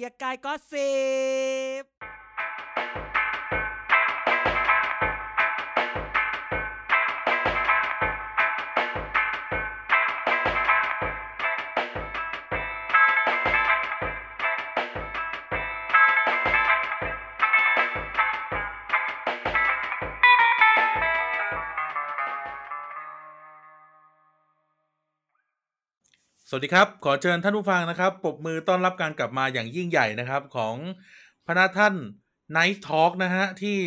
เกียร์กายก็สิบสวัสดีครับขอเชิญท่านผู้ฟังนะครับปรบมือต้อนรับการกลับมาอย่างยิ่งใหญ่นะครับของพนักท่าน Nice Talk นะฮะที่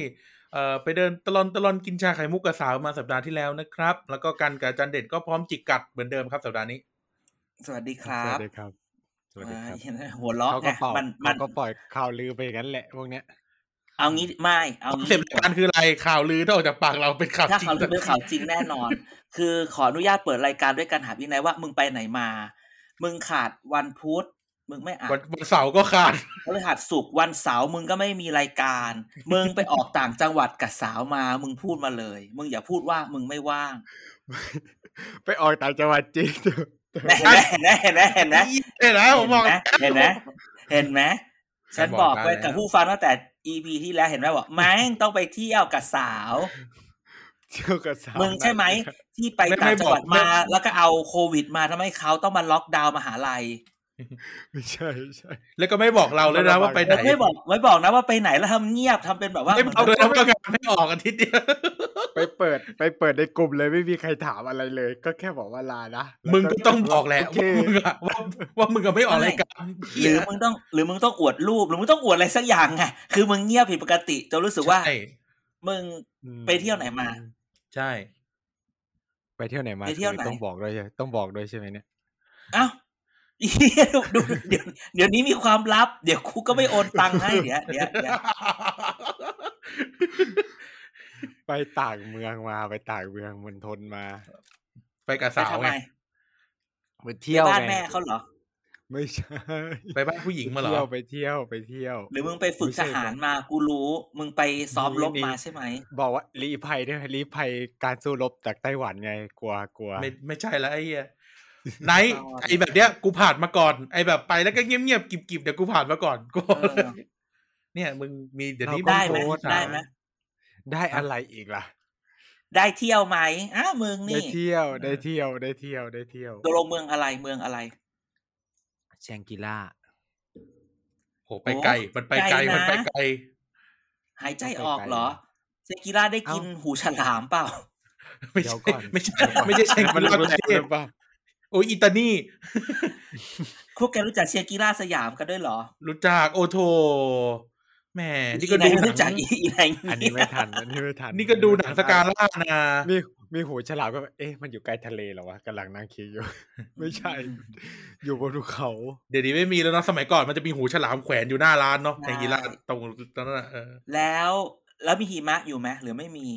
ไปเดินตะลอนกินชาไข่มุกกับสาวมาสัปดาห์ที่แล้วนะครับแล้วก็กันกับอาจารย์เด่นก็พร้อมจิกกัดเหมือนเดิมครับสัปดาห์นี้สวัสดีครับสวัสดีครับสวัสดีครับหัวเราะเนี่ยมันก็ปล่อยข่าวลือไปอย่างนั้นแหละพวกเนี้ยเอางี้ไม่เอางี้รายการคืออะไรข่าวลือถ้าออกจากปากเราเป็นข่าวจริงถ้าข่าวลือเป็นข่าวจริงแน่นอนคือขออนุญาตเปิดรายการด้วยการหาวินัยว่ามึงไปไหนมามึงขาดวันพุธมึงไม่อ่านวันเสาร์ก็ขาดพฤหัสศุกร์วันเสาร์มึงก็ไม่มีรายการมึงไปออกต่างจังหวัดกับสาวมามึงพูดมาเลยมึงอย่าพูดว่ามึงไม่ว่างไปออกต่างจังหวัดจริงเห็นไหมฉันบอกไว้กับผู้ฟังตั้งแต่ EP ที่แล้วเห็นไหมบอกแม่งต้องไปเที่ยวกับสาวมึงใช่ไหมที่ไปต่างจังหวัดมาแล้วก็เอาโควิดมาทำให้เขาต้องมาล็อกดาวน์มหาลัยไม่ใช่ใช่แล้วก็ไม่บอกเราเลยนะว่าไปไหนไม่บอกนะว่าไปไหนแล้วทำเงียบทำเป็นแบบว่าไม่เอาเลยนะก็ไม่ออกอาทิตย์เดียวไปเปิดในกลุ่มเลยไม่มีใครถามอะไรเลยก็แค่บอกว่าลานะมึงก็ต้องบอกแหละว่ามึงก็ไม่ออกรายการหรือมึงต้องอวดรูปหรือมึงต้องอวดอะไรสักอย่างไงคือมึงเงียบผิดปกติจนรู้สึกว่ามึงไปเที่ยวไหนมาใช่ไปเที่ยวไหนมาต้องบอกด้วยใช่ไหมเนี่ยอ้าวเดี๋ยวนี้มีความลับเดี๋ยวกูก็ไม่โอนตังค์ให้เดี๋ยวไปต่างเมืองมณฑลมาไปกับสาวไงไปเที่ยวบ้านแม่เขาเหรอไม่ใช่ไปบ้านผู้หญิงมาเหรอไปเที่ยวหรือมึงไปฝึกทหารมากูรู้มึงไปซ้อมรบมาใช่ไหมบอกว่าลี้ภัยด้วยลี้ภัยการสู้รบจากไต้หวันไงกลัวไม่ใช่แล้วไอ้ไหนไอ้แบบเนี้ยกูผ่านมาก่อนไอ้แบบไปแล้วก็เงียบๆกิบๆเดี๋ยวกูผ่านมาก่อนกูเนี่ยมึงมีเดี๋ยวนี้ได้มั้ยได้อะไรอีกล่ะได้เที่ยวไหมอ้าเมืองนี่ได้เที่ยวตัวเมืองอะไรแชงกิล่าโหไปไกลหายใจออกเหรอแชงกิล่าได้กินหูฉลามเปล่าไม่ใช่แชงกิล่าเปล่าโอ้อิตาลีพวกแกรู้จักเชียร์กีฬาสยามกันด้วยเหรอรู้จักโอโทแหมนี่ก็ดูหนังจากอีไรอันนี้ไม่ทันนี่ก็ดูหนังสกาล่านะมีหูฉลามก็เอ๊ะมันอยู่ใกล้ทะเลเหรอวะกำลังนั่งคิดอยู่ไม่ใช่อยู่บนภูเขาเดี๋ยวนี้ไม่มีแล้วเนาะสมัยก่อนมันจะมีหูฉลามแขวนอยู่หน้าร้านเนาะในกีฬาตรงนั้นน่ะแล้วมีหิมะอยู่มั้ยหรือไม่มี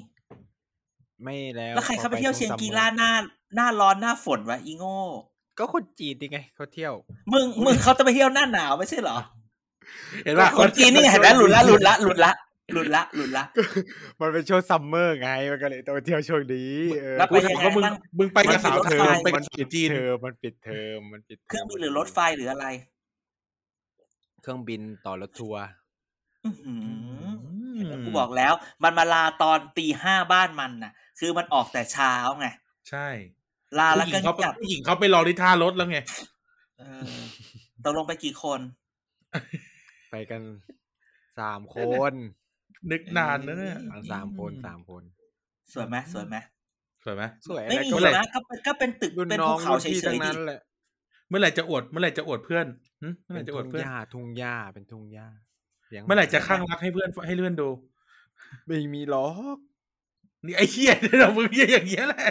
ไม่แล้วใครเข้าไปเที่ยวเชียงกีฬาหน้าร้อนหน้าฝนวะอีโง่ก็คนจีนดิไงเขาเที่ยวมึงเขาจะไปเที่ยวหน้าหนาวไม่ใช่เหรอเห็นป่ะคนจีนนี่เห็นมั้ยหลุดละมันเป็นช่วงซัมเมอร์ไงมันก็เลยต้องเที่ยวช่วงนี้แล้วกูถามว่ามึงไปกับสาวเธอไปกับจีนเธอมันปิดเทอมมันปิดเครื่องบินหรือรถไฟหรืออะไรเครื่องบินต่อรถทัวร์กูบอกแล้วมันมาลาตอน 5:00 นบ้านมันน่ะคือมันออกแต่เช้าไงใช่ลาแล้วก็กลับผู้หญิงเขาไปรอที่ท่ารถแล้วไงตกลงไปกี่คนไปกัน3คนนึกนานนะเนี่ย3คนสวยมั้ยไม่มีนะก็เป็นตึกเป็นภูเขาเฉยๆนั่นแหละเมื่อไหร่จะอวดเพื่อนหึเมื่อไหร่จะอวดเพื่อนทุ่งหญ้าเป็นทุ่งหญ้าเมื่อไหร่จะข้างรักให้เพื่อนดูไม่มีหรอกนี่ไอ้เหี้ยเรามึงเหี้ยอย่างเงี้ยแหละ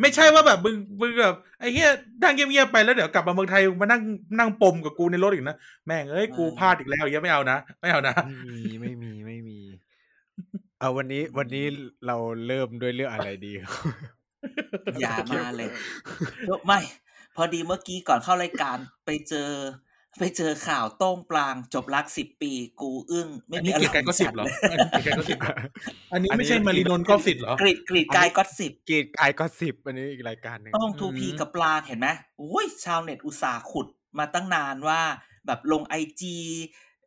ไม่ใช่ว่าแบบมึงแบบไอ้เหี้ยนั่งเงียบๆไปแล้วเดี๋ยวกลับมาเมืองไทยมานั่งปมกับกูในรถอีกนะแม่งเอ้ยกูพลาดอีกแล้วอย่าไม่เอานะไม่มีเอาวันนี้เราเริ่มด้วยเรื่องอะไรดีอย่ามาเลยไม่พอดีเมื่อกี้ก่อนเข้ารายการไปเจอข่าวโต้งปลางจบรัก10ปีกูอึ้งไม่มีอะไรก็10หรออันนี้ไม่ใช่มารีนนท์ก็10หรอกรีดกายก็10กรีดกายก็10อันนี้อีกรายการนึงต้องทูพีกับปลางเห็นมั้ยโอ้ยชาวเน็ตอุตส่าห์ขุดมาตั้งนานว่า แบบลง IG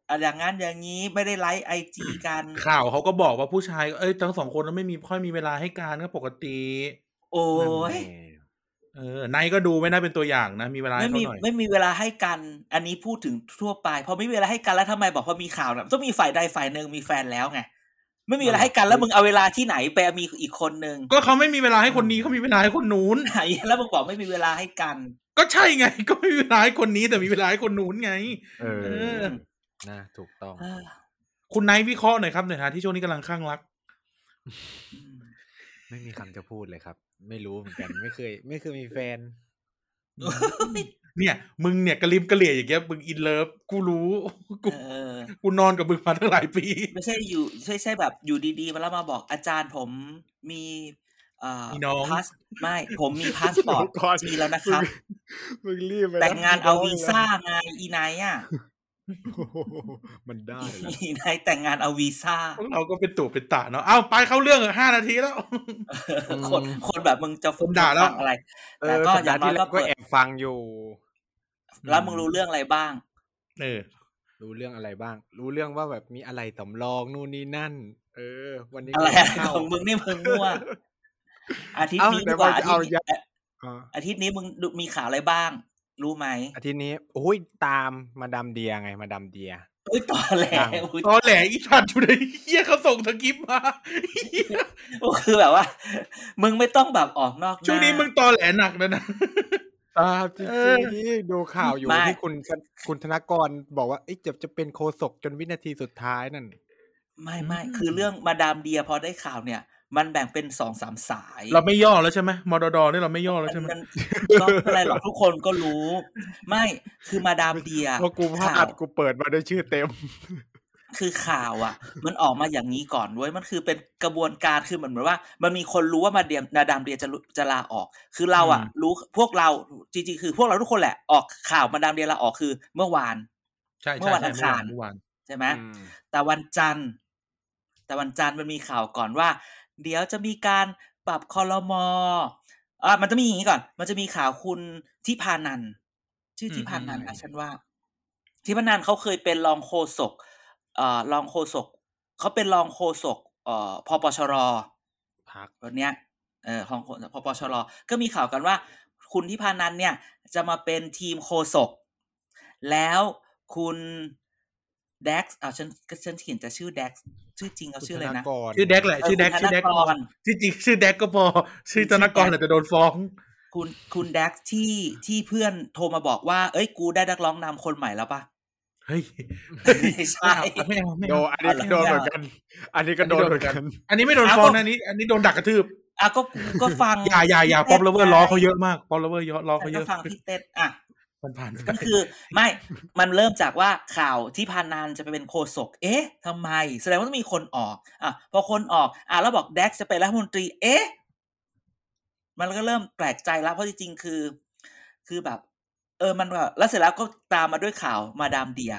อะไรอย่างงั้นอย่างนี้ไม่ได้ไลฟ์ IG กันข่าวเขาก็บอกว่าผู้ชายเอ้ยทั้งสองคนไม่มีค่อยมีเวลาให้กันก็ปกติโอ้ยนายก็ดูไว้นะเป็นตัวอย่างนะมีเวลาให้เขาหน่อยไม่มีเวลาให้กันอันนี้พูดถึงทั่วไปพอไม่มีเวลาให้กันแล้วทำไมบอกพอมีข่าวน่ะต้องมีฝ่ายใดฝ่ายนึงมีแฟนแล้วไงไม่มีเวลาให้กันแล้วมึงเอาเวลาที่ไหนไปมีอีกคนนึงก็เขาไม่มีเวลาให้คนนี้เขามีเวลาให้คนนู้นไหนแล้วมึงบอกไม่มีเวลาให้กันก็ใช่ไงก็ไม่มีเวลาให้คนนี้แต่มีเวลาให้คนนู้นไงนะถูกต้องคุณนายวิเคราะห์หน่อยครับในฐานะที่ช่วงนี้กำลังคลั่งรักไม่มีคำจะพูดเลยครับไม่รู้เหมือนกันไม่เคยมีแฟนเนี่ยมึงเนี่ยกระลิมกระเหลี่ยอย่างเงี้ยมึงอินเลิฟกูรู้กูนอนกับมึงมาตั้งหลายปีไม่ใช่แบบอยู่ดีๆมาแล้วมาบอกอาจารย์ผมมีพาสไม่ผมมีพาสปอร์ตจีนแล้วนะครับมึงรีบไปแต่งงานเอาวีซ่าไงอีนายอ่ะมันได้แล้วอีนายแต่งงานเอาวีซ่าเราก็เป็นตู่เป็นตาเนาะเอ้าไปเข้าเรื่อง5นาทีแล้วคนแบบมึงจะด่าแล้วอะไรแต่ก็อย่างน้อยก็แอบฟังอยู่แล้วมึงรู้เรื่องอะไรบ้างรู้เรื่องอะไรบ้างรู้เรื่องว่าแบบมีอะไรสำรองนู่นนี่นั่นวันนี้อะไรของมึงนี่มึงมั่วอาทิตย์นี้ดีกว่าอาทิตย์นี้มึงมีข่าวอะไรบ้างรู้ไหมอาทิตย์นี้โอ้ยตามมาดามเดียไงมาดามเดียตอนแหลอีสัตว์อยู่ในเหี้ยเขาส่งสคริปต์มาก็คือแบบว่ามึงไม่ต้องแบบออกนอกช่วงนี้มึงตอนแหลหนักนะจริงๆดูข่าวอยู่ที่คุณธนกรบอกว่าจะเป็นโฆษกจนวินาทีสุดท้ายนั่นไม่คือเรื่องมาดามเดียพอได้ข่าวเนี่ยมันแบ่งเป็น 2-3 สายเราไม่ย่อแล้วใช่ไหมมดดนี่เราไม่ย่อแล้วใช่ไหมก็อะไรหรอกทุกคนก็รู้ไม่คือมาดามเดียกูพลาดกูเปิดมาได้ชื่อเต็มคือข่าวอ่ะมันออกมาอย่างนี้ก่อนด้วยมันคือเป็นกระบวนการคือเหมือนว่ามันมีคนรู้ว่ามาดามเดียจะลาออกคือเราอ่ะรู้พวกเราจริงๆคือพวกเราทุกคนแหละออกข่าวมาดามเดียลาออกคือเมื่อวานใช่เมื่อวันอังคารใช่ไหมแต่วันจันทร์มันมีข่าวก่อนว่าเดี๋ยวจะมีการปรับคลมมันจะมีอย่างนี้ก่อนมันจะมีข่าวคุณทิพานันท์ชื่อทิพานันท์นะฉันว่าทิพานันท์เขาเคยเป็นรองโฆษกเขาเป็นรองโฆษกพปชรพรรคตัวเนี้ยของพปชรก็มีข่าวกันว่าคุณทิพานันท์เนี่ยจะมาเป็นทีมโฆษกแล้วคุณแดกซ์ฉันเขียนแต่ชื่อแดกซ์ชื่อจริงเอาชื่ออะไรนะชื่อแดกแหละชื่อแดกชื่อจริงชื่อแดกก็พอชื่อธนกรอาจจะโดนฟ้องคุณแดกที่เพื่อนโทรมาบอกว่าเอ้ยกูได้นักร้องนำคนใหม่แล้วป่ะเฮ้ยไม่ใช่โดนอันนี้โดนเหมือนกันอันนี้ก็โดนเหมือนกันอันนี้ไม่โดนฟ้องนะอันนี้โดนดักกระทืบก็ฟังอย่าป๊อปเลเวอร์ล้อเขาเยอะมากป๊อปเลเวอร์ล้อเขาเยอะฟังพี่เต้อ่ะก็คือไม่มันเริ่มจากว่าข่าวที่พานานจะไปเป็นโฆษกเอ๊ะทำไมแสดงว่าต้องมีคนออกพอคนออกแล้วบอกแดกจะเป็นรัฐมนตรีเอ๊ะมันก็เริ่มแปลกใจแล้วเพราะจริงๆคือแบบมันแบบแล้วเสร็จแล้วก็ตามมาด้วยข่าวมาดามเดีย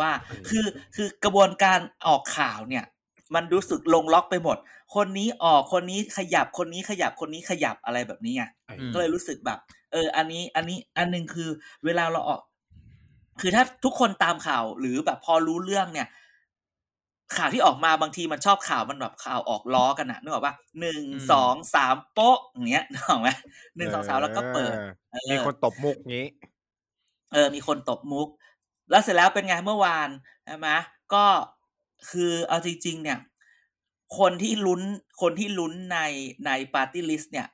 ว่าคือกระบวนการออกข่าวเนี่ยมันรู้สึกลงล็อกไปหมดคนนี้ออกคนนี้ขยับคนนี้ขยับคนนี้ขยับอะไรแบบนี้ไงก็เลยรู้สึกแบบอันนี้อันนึงคือเวลาเราออกคือถ้าทุกคนตามข่าวหรือแบบพอรู้เรื่องเนี่ยข่าวที่ออกมาบางทีมันชอบข่าวมันแบบข่าวออกล้อกันน่ะนึกออกป่ะ1 2 3โป๊ะอย่างเงี้ยนึกออกมั้ย1 2 3แล้วก็เปิดมีคนตบมุกงี้มีคนตบมุกแล้วเสร็จแล้วเป็นไงเมื่อวานใช่มั้ยก็คือเอาจริงๆเนี่ยคนที่ลุ้นในปาร์ตี้ลิสต์เนี่ย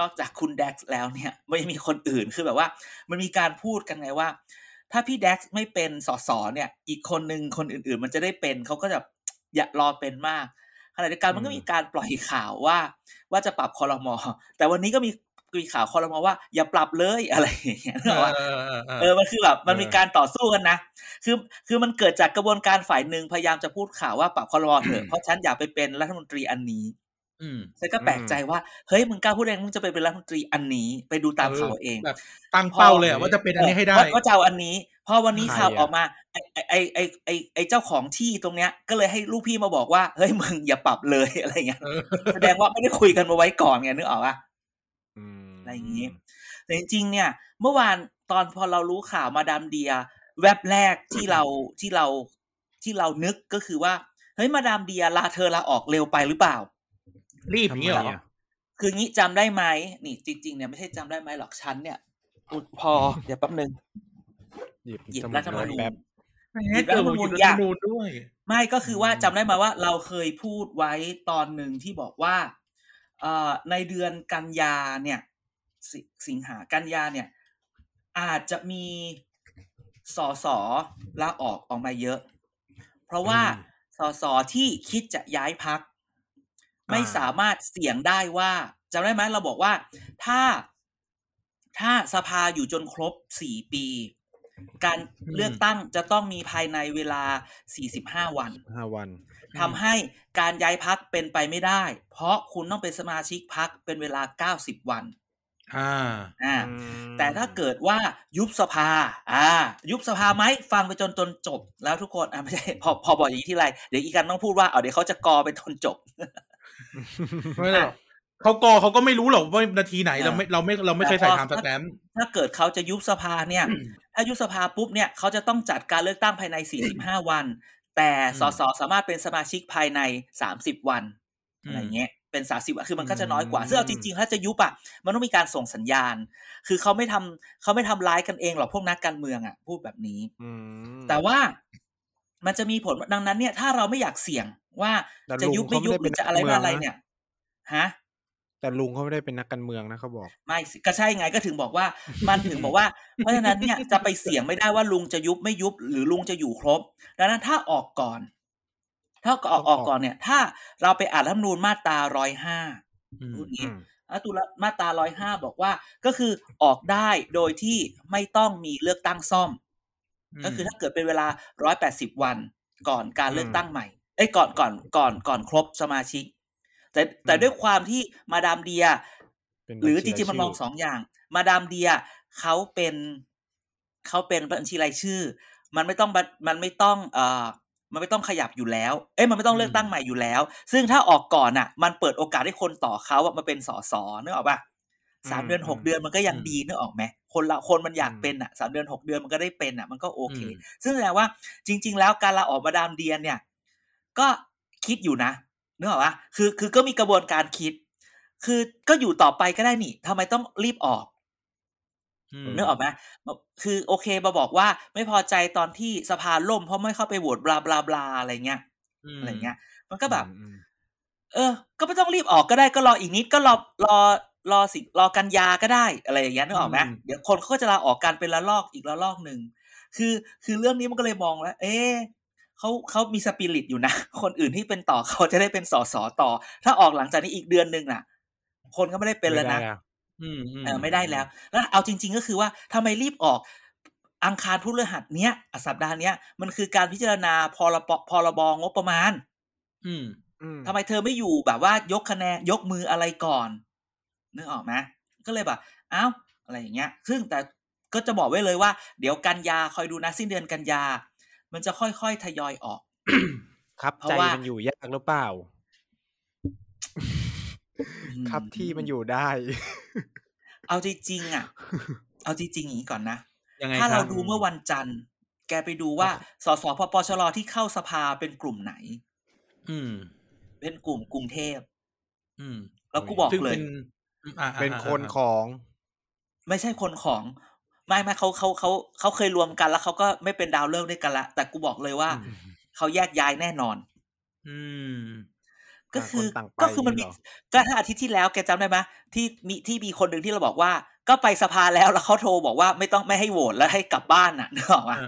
นอกจากคุณแดกซ์แล้วเนี่ยไม่มีคนอื่นคือแบบว่ามันมีการพูดกันไงว่าถ้าพี่แดกซ์ไม่เป็นสสเนี่ยอีกคนนึงคนอื่นๆมันจะได้เป็นเขาก็จะอย่ารอเป็นมากขณะเดียวกันมันก็มีการปล่อยข่าวว่าจะปรับคลม.แต่วันนี้ก็มีข่าวคลม.ว่าอย่าปรับเลยอะไรอย่างเงี้ยมันคือแบบมันมีการต่อสู้กันนะคือมันเกิดจากกระบวนการฝ่ายนึงพยายามจะพูดข่าวว่าปรับคลม.เถอะเพราะฉันอยากไปเป็นรัฐมนตรีอันนี้ฉันก็แปลกใจว่าเฮ้ยมึงกล้าพูดเองมึงจะเป็นรัฐมนตรีอันนี้ไปดูตามข่าวเองแบบตั้งเป้าเลยว่าจะเป็นอันนี้ให้ได้ก็จะเอาอันนี้พอวันนี้ข่าวออกมาไอ้เจ้าของที่ตรงเนี้ยก็เลยให้ลูกพี่มาบอกว่าเฮ้ยมึงอย่าปรับเลยอะไรเงี้ยแสดงว่าไม่ได้คุยกันมาไว้ก่อนไงนึกออกป่ะอะไรอย่างงี้แต่จริงๆเนี่ยเมื่อวานตอนพอเรารู้ข่าวมาดามเดีย แวบแรกที่เรานึกก็คือว่าเฮ้ยมาดามเดียลาเธอลาออกเร็วไปหรือเปล่ารีบงี้เหรอคืองี้จำได้ไหมนี่จริงๆเนี่ยไม่ใช่จำได้ไหมหรอกฉันเนี่ยพอเดี๋ยวแป๊บนึงหยิบรัฐธรรมนูญหยิบรัฐธรรมนูญด้วยไม่ก็คือว่าจำได้มาว่าเราเคยพูดไว้ตอนหนึ่งที่บอกว่าในเดือนกันยาเนี่ยสิงหากันยาเนี่ยอาจจะมีสสลาออกมาเยอะเพราะว่าสสที่คิดจะย้ายพรรคไม่สามารถเสี่ยงได้ว่าจำได้ไหมเราบอกว่าถ้าสภาอยู่จนครบ4ปีการเลือกตั้งจะต้องมีภายในเวลา45วันทำให้การย้ายพรรคเป็นไปไม่ได้เพราะคุณต้องเป็นสมาชิกพรรคเป็นเวลา90วันแต่ถ้าเกิดว่ายุบสภายุบสภาไหมฟังไปจนจบแล้วทุกคนไม่ใช่พอบอกอย่างนี้ที่ไรเดี๋ยวอีกันต้องพูดว่าเดี๋ยวเขาจะกอไปจนจบไม่หรอกเขาก็ไม่รู้หรอกว่านาทีไหนเราไม่เคยใส่ถามสแตมป์ถ้าเกิดเขาจะยุบสภาเนี่ยถ้ายุบสภาปุ๊บเนี่ยเขาจะต้องจัดการเลือกตั้งภายใน45วันแต่สสสามารถเป็นสมาชิกภายใน30วันอะไรเงี้ยเป็น30คือมันก็จะน้อยกว่าซึ่งเอาจริงๆถ้าจะยุบอ่ะมันต้องมีการส่งสัญญาณคือเขาไม่ทำร้ายกันเองหรอกพวกนักการเมืองอ่ะพูดแบบนี้แต่ว่ามันจะมีผลดังนั้นเนี่ยถ้าเราไม่อยากเสี่ยงว่าจะยุบไม่ยุบหรือจะอะไรอะไรเนี่ยฮะแต่ลุงเขาไม่ได้เป็นนักการเมืองนะเขาบอกไม่ก็ใช่ไงก็ถึงบอกว่ามันถึงบอกว่าเพราะฉะนั้นเนี่ยจะไปเสี่ยงไม่ได้ว่าลุงจะยุบไม่ยุบหรือลุงจะอยู่ครบดังนั้นถ้าออกก่อนเนี่ยถ้าเราไปอ่านรัฐธรรมนูญมาตรา105รุ่นนี้มาตรา105บอกว่าก็คือออกได้โดยที่ไม่ต้องมีเลือกตั้งซ่อมก็คือถ้าเกิดเป็นเวลา180วันก่อนการเลือกตั้งใหม่ก่อนครบสมาชิกแต่ด้วยความที่มาดามเดียหรือจริงๆมันมองสองอย่างมาดามเดียเขาเป็นบัญชีรายชื่อมันไม่ต้องขยับอยู่แล้วมันไม่ต้องเลือกตั้งใหม่อยู่แล้วซึ่งถ้าออกก่อนน่ะมันเปิดโอกาสให้คนต่อเขามาเป็นสสนึกออกป่ะ3เดือน6เดือนมันก็ยังดีนึกออกมั้ยคนมันอยากเป็นน่ะ3เดือน6เดือนมันก็ได้เป็นน่ะมันก็โอเคซึ่งแปลว่าจริงๆแล้วการลาออกมาดามเดียเนี่ยก็คิดอยู่นะนึกออกป่ะคือก็มีกระบวนการคิดคือก็อยู่ต่อไปก็ได้นี่ทำไมต้องรีบออกนึกออกไหมคือโอเคมาบอกว่าไม่พอใจตอนที่สภาล่มเพราะไม่เข้าไปโหวตบลาบลาบลาอะไรเงี้ยมันก็แบบก็ไม่ต้องรีบออกก็ได้ก็รออีกนิดก็รอกันยาก็ได้อะไรอย่างเงี้ยนึกออกไหมเดี๋ยวคนเขาก็จะลาออกกันเป็นละลอกอีกละลอกหนึ่งคือเรื่องนี้มันก็เลยมองแล้วเขามีสปิริตอยู่นะคนอื่นที่เป็นต่อเขาจะได้เป็นสสต่อถ้าออกหลังจากนี้อีกเดือนนึงน่ะคนก็ไม่ได้เป็นแล้วนะไม่ได้แล้วเอาจริงๆก็คือว่าทำไมรีบออกอังคารพฤหัสเนี้ยสัปดาห์เนี้ยมันคือการพิจารณาพรบงบประมาณทำไมเธอไม่อยู่แบบว่ายกคะแนนยกมืออะไรก่อนนึกออกไหมก็เลยแบบอะไรอย่างเงี้ยซึ่งแต่ก็จะบอกไว้เลยว่าเดี๋ยวกันยาคอยดูนะสิ้นเดือนกันยามันจะค่อยๆทยอยออกครับใจมันอยู่ยากหรือเปล่าครับที่มันอยู่ได้เอาจริงๆเอาจริงๆอย่างนี้ก่อนนะถ้าเราดูเมื่อวันจันทร์แกไปดูว่าสสปปชรที่เข้าสภาเป็นกลุ่มไหนเป็นกลุ่มกรุงเทพแล้วกูบอกเลยเป็นคนของไม่ใช่คนของไม่เขาเคยรวมกันแล้วเขาก็ไม่เป็นดาวเลิกด้วยกันละแต่กูบอกเลยว่าเขาแยกย้ายแน่นอนก็คือมันมีก็ถ้าอาทิตย์ที่แล้วแกจำได้ไหมที่มีคนหนึ่งที่เราบอกว่าก็ไปสภาแล้วเขาโทรบอกว่าไม่ให้โหวตแล้วให้กลับบ้านน่ะนึกออกป่ะ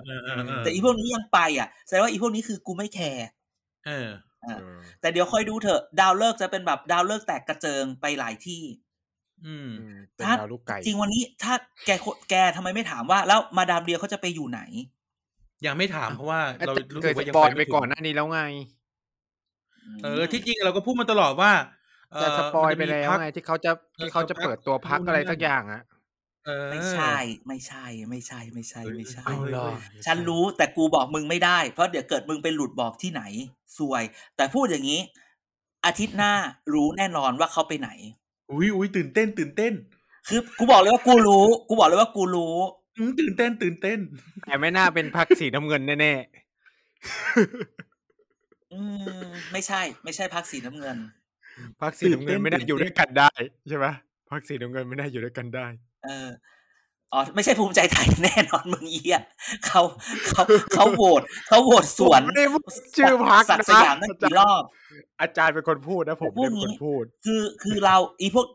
แต่อีพวกนี้ยังไปแสดงว่าอีพวกนี้คือกูไม่แคร์แต่เดี๋ยวคอยดูเถอะดาวเลิกจะเป็นแบบดาวเลิกแตกกระเจิงไปหลายที่ถ้าจริงวันนี้ถ้าแกทำไมไม่ถามว่าแล้วมาดามเดียเขาจะไปอยู่ไหนยังไม่ถามเพราะว่าเรารู้สึกว่ายังไปก่อนหน้านี้แล้วไงที่จริงเราก็พูดมาตลอดว่าจะสปอยไปแล้วไงที่เขาจะเปิดตัวพรรคอะไรสักอย่างอ่ะไม่ใช่ฉันรู้แต่กูบอกมึงไม่ได้เพราะเดี๋ยวเกิดมึงไปหลุดบอกที่ไหนซวยแต่พูดอย่างนี้อาทิตย์หน้ารู้แน่นอนว่าเขาไปไหนอุ้ยตื่นเต้นคือกูบอกเลยว่ากูรู้ ตื่นเต้นแต่ไม่น่าเป็นพรรคสีน้ำเงินแน่ๆไม่ใช่พรรคสีน้ำเงินไม่ได้อยู่ด้วยกันได้ใช่ไหมพรรคสีน้ำเงินไม่ได้อยู่ด้วยกันได้อ๋อไม่ใช่ภูมิใจไทยแน่นอนมึงเหี้ยเขาโหวตสวนไม่ได้ชื่อพรรคนะสยามนั่นกี่รอบอาจารย์เป็นคนพูดนะผมเป็นคนพูดคือเราอีพวก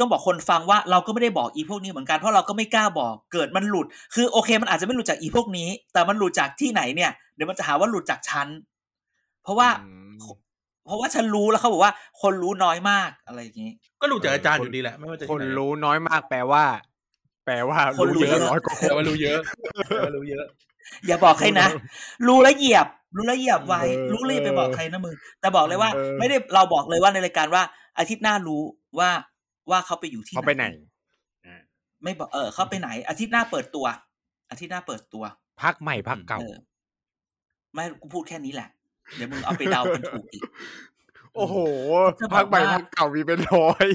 ต้องบอกคนฟังว่าเราก็ไม่ได้บอกอีพวกนี้เหมือนกันเพราะเราก็ไม่กล้าบอกเกิดมันหลุดคือโอเคมันอาจจะไม่หลุดจากอีพวกนี้แต่มันหลุดจากที่ไหนเนี่ยเดี๋ยวมันจะหาว่าหลุดจากฉันเพราะว่าฉันรู้แล้วเขาบอกว่าคนรู้น้อยมากอะไรอย่างงี้ก็หลุดจากอาจารย์อยู่ดีแหละไม่ว่าจะคนรู้น้อยมากแปลว่ารู้เยอะน้อยกว่าคนรู้เยอะอย่าบอกใครนะรู้แล้วเหยียบไว้รู้เลยไปบอกใครนะมึงแต่บอกเลยว่าไม่ได้เราบอกเลยว่าในรายการว่าอาทิตย์หน้ารู้ว่าเขาไปอยู่ที่ไหนไม่บอกเขาไปไหนอาทิตย์หน้าเปิดตัวพรรคใหม่พรรคเก่าไม่กูพูดแค่นี้แหละเดี๋ยวมึงเอาไปเดากันถูกอีกโอ้โหพรรคใหม่พรรคเก่ามีเป็นร้อย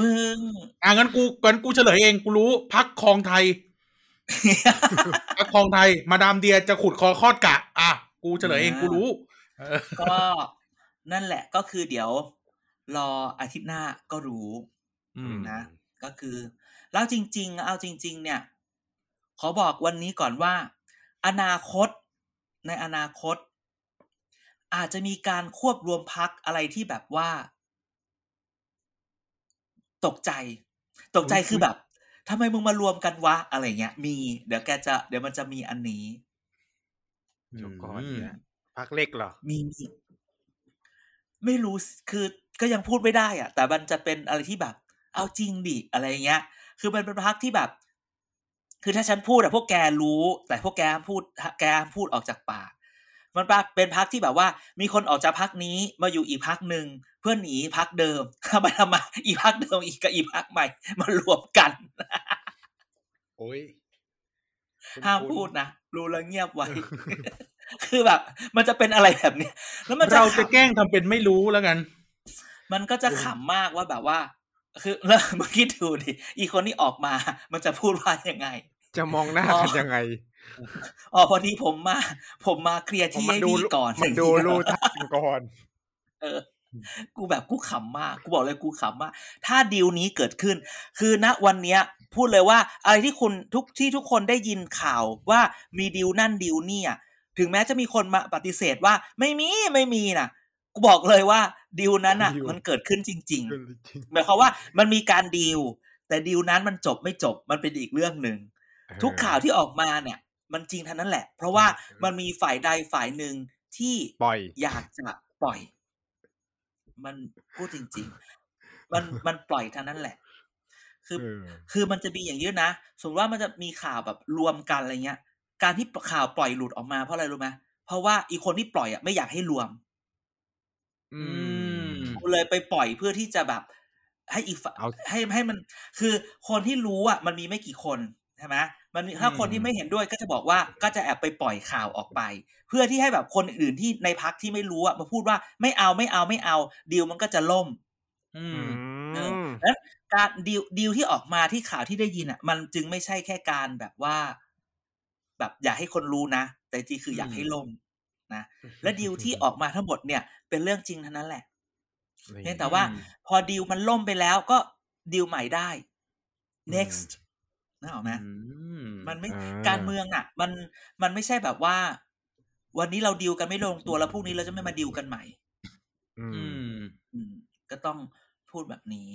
มึงงั้นกูเฉลยเองกูรู้พรรคคลองไทยพรรคคลองไทยมาดามเดียจะขุดคอคอดกะอ่ะกูเฉลยเองกูรู้ก็นั่นแหละก็คือเดี๋ยวรออาทิตย์หน้าก็รู้นะก็คือแล้วจริงๆเอาจริงๆเนี่ยขอบอกวันนี้ก่อนว่าอนาคตในอนาคตอาจจะมีการควบรวมพรรคอะไรที่แบบว่าตกใจคือแบบทำไมมึงมารวมกันวะอะไรเงี้ยมีเดี๋ยวมันจะมีอันนี้เดี๋ยวก่อนเนี่ยพรรคเล็กเหรอมีไม่รู้คือก็ยังพูดไม่ได้อ่ะแต่มันจะเป็นอะไรที่แบบเอาจริงดิอะไรเงี้ยคือมันเป็นพรรคที่แบบคือถ้าฉันพูดอ่ะพวกแกรู้แต่พวกแกพูดออกจากปากมันเป็นพรรคที่แบบว่ามีคนออกจากพรรคนี้มาอยู่อีกพรรคนึงเพื่อหนีพรรคเดิมทำไมอีพรรคเดิมอีกกับอีพรรคใหม่มารวมกันโอ้ยห้ามพูดนะรู้แล้วเงียบไว้คือแบบมันจะเป็นอะไรแบบนี้แล้วมันเราจะแกล้งทำเป็นไม่รู้แล้วกันมันก็จะขำมากว่าแบบว่าคือแล้วเมื่อกี้ดูดิอีคนที่ออกมามันจะพูดว่ายังไงจะมองหน้ากันยังไงอ๋อพอดีผมมาเคลียร์ที่ให้ดีก่อนมันดูรู้ทางก่อนกูแบบกูขำมากกูบอกเลยกูขำมากถ้าดีลนี้เกิดขึ้นคือณวันเนี้ยพูดเลยว่าอะไรที่คุณทุกคนได้ยินข่าวว่ามีดีลนั่นดีลนี่อ่ะถึงแม้จะมีคนมาปฏิเสธว่าไม่มีน่ะกูบอกเลยว่าดีลนั้นอ่ะมันเกิดขึ้นจริงๆหมายความว่ามันมีการดีลแต่ดีลนั้นมันจบไม่จบมันเป็นอีกเรื่องนึงทุกข่าวที่ออกมาเนี่ยมันจริงทั้งนั้นแหละเพราะว่ามันมีฝ่ายใดฝ่ายหนึ่งที่อยากจะปล่อยมันพูดจริงๆมันปล่อยทั้งนั้นแหละคือมันจะมีอย่างนี้นะสมมติว่ามันจะมีข่าวแบบรวมกันอะไรเงี้ยการที่ข่าวปล่อยหลุดออกมาเพราะอะไรรู้ไหมเพราะว่าอีกคนที่ปล่อยอ่ะไม่อยากให้รวมเลยไปปล่อยเพื่อที่จะแบบให้อีกให้มันคือคนที่รู้อ่ะมันมีไม่กี่คนใช่ไหมมันถ้าคนที่ไม่เห็นด้วยก็จะบอกว่าก็จะแอบไปปล่อยข่าวออกไปเพื่อที่ให้แบบคนอื่นที่ในพรรคที่ไม่รู้อ่ะมาพูดว่าไม่เอาดีลมันก็จะล่มแล้วการดีลที่ออกมาที่ข่าวที่ได้ยินอ่ะมันจึงไม่ใช่แค่การแบบว่าแบบอยากให้คนรู้นะแต่จริงคืออยากให้ล่มนะและดีลที่ออกมาทั้งหมดเนี่ยเป็นเรื่องจริงทั้งนั้นแหละเนี่ยแต่ว่าพอดีลมันล่มไปแล้วก็ดีลใหม่ได้ nextน่าออกไหมมันไม่การเมืองอ่ะมันไม่ใช่แบบว่าวันนี้เราดีลกันไม่ลงตัวแล้วพรุ่งนี้เราจะไม่มาดีลกันใหม่ก็ต้องพูดแบบนี้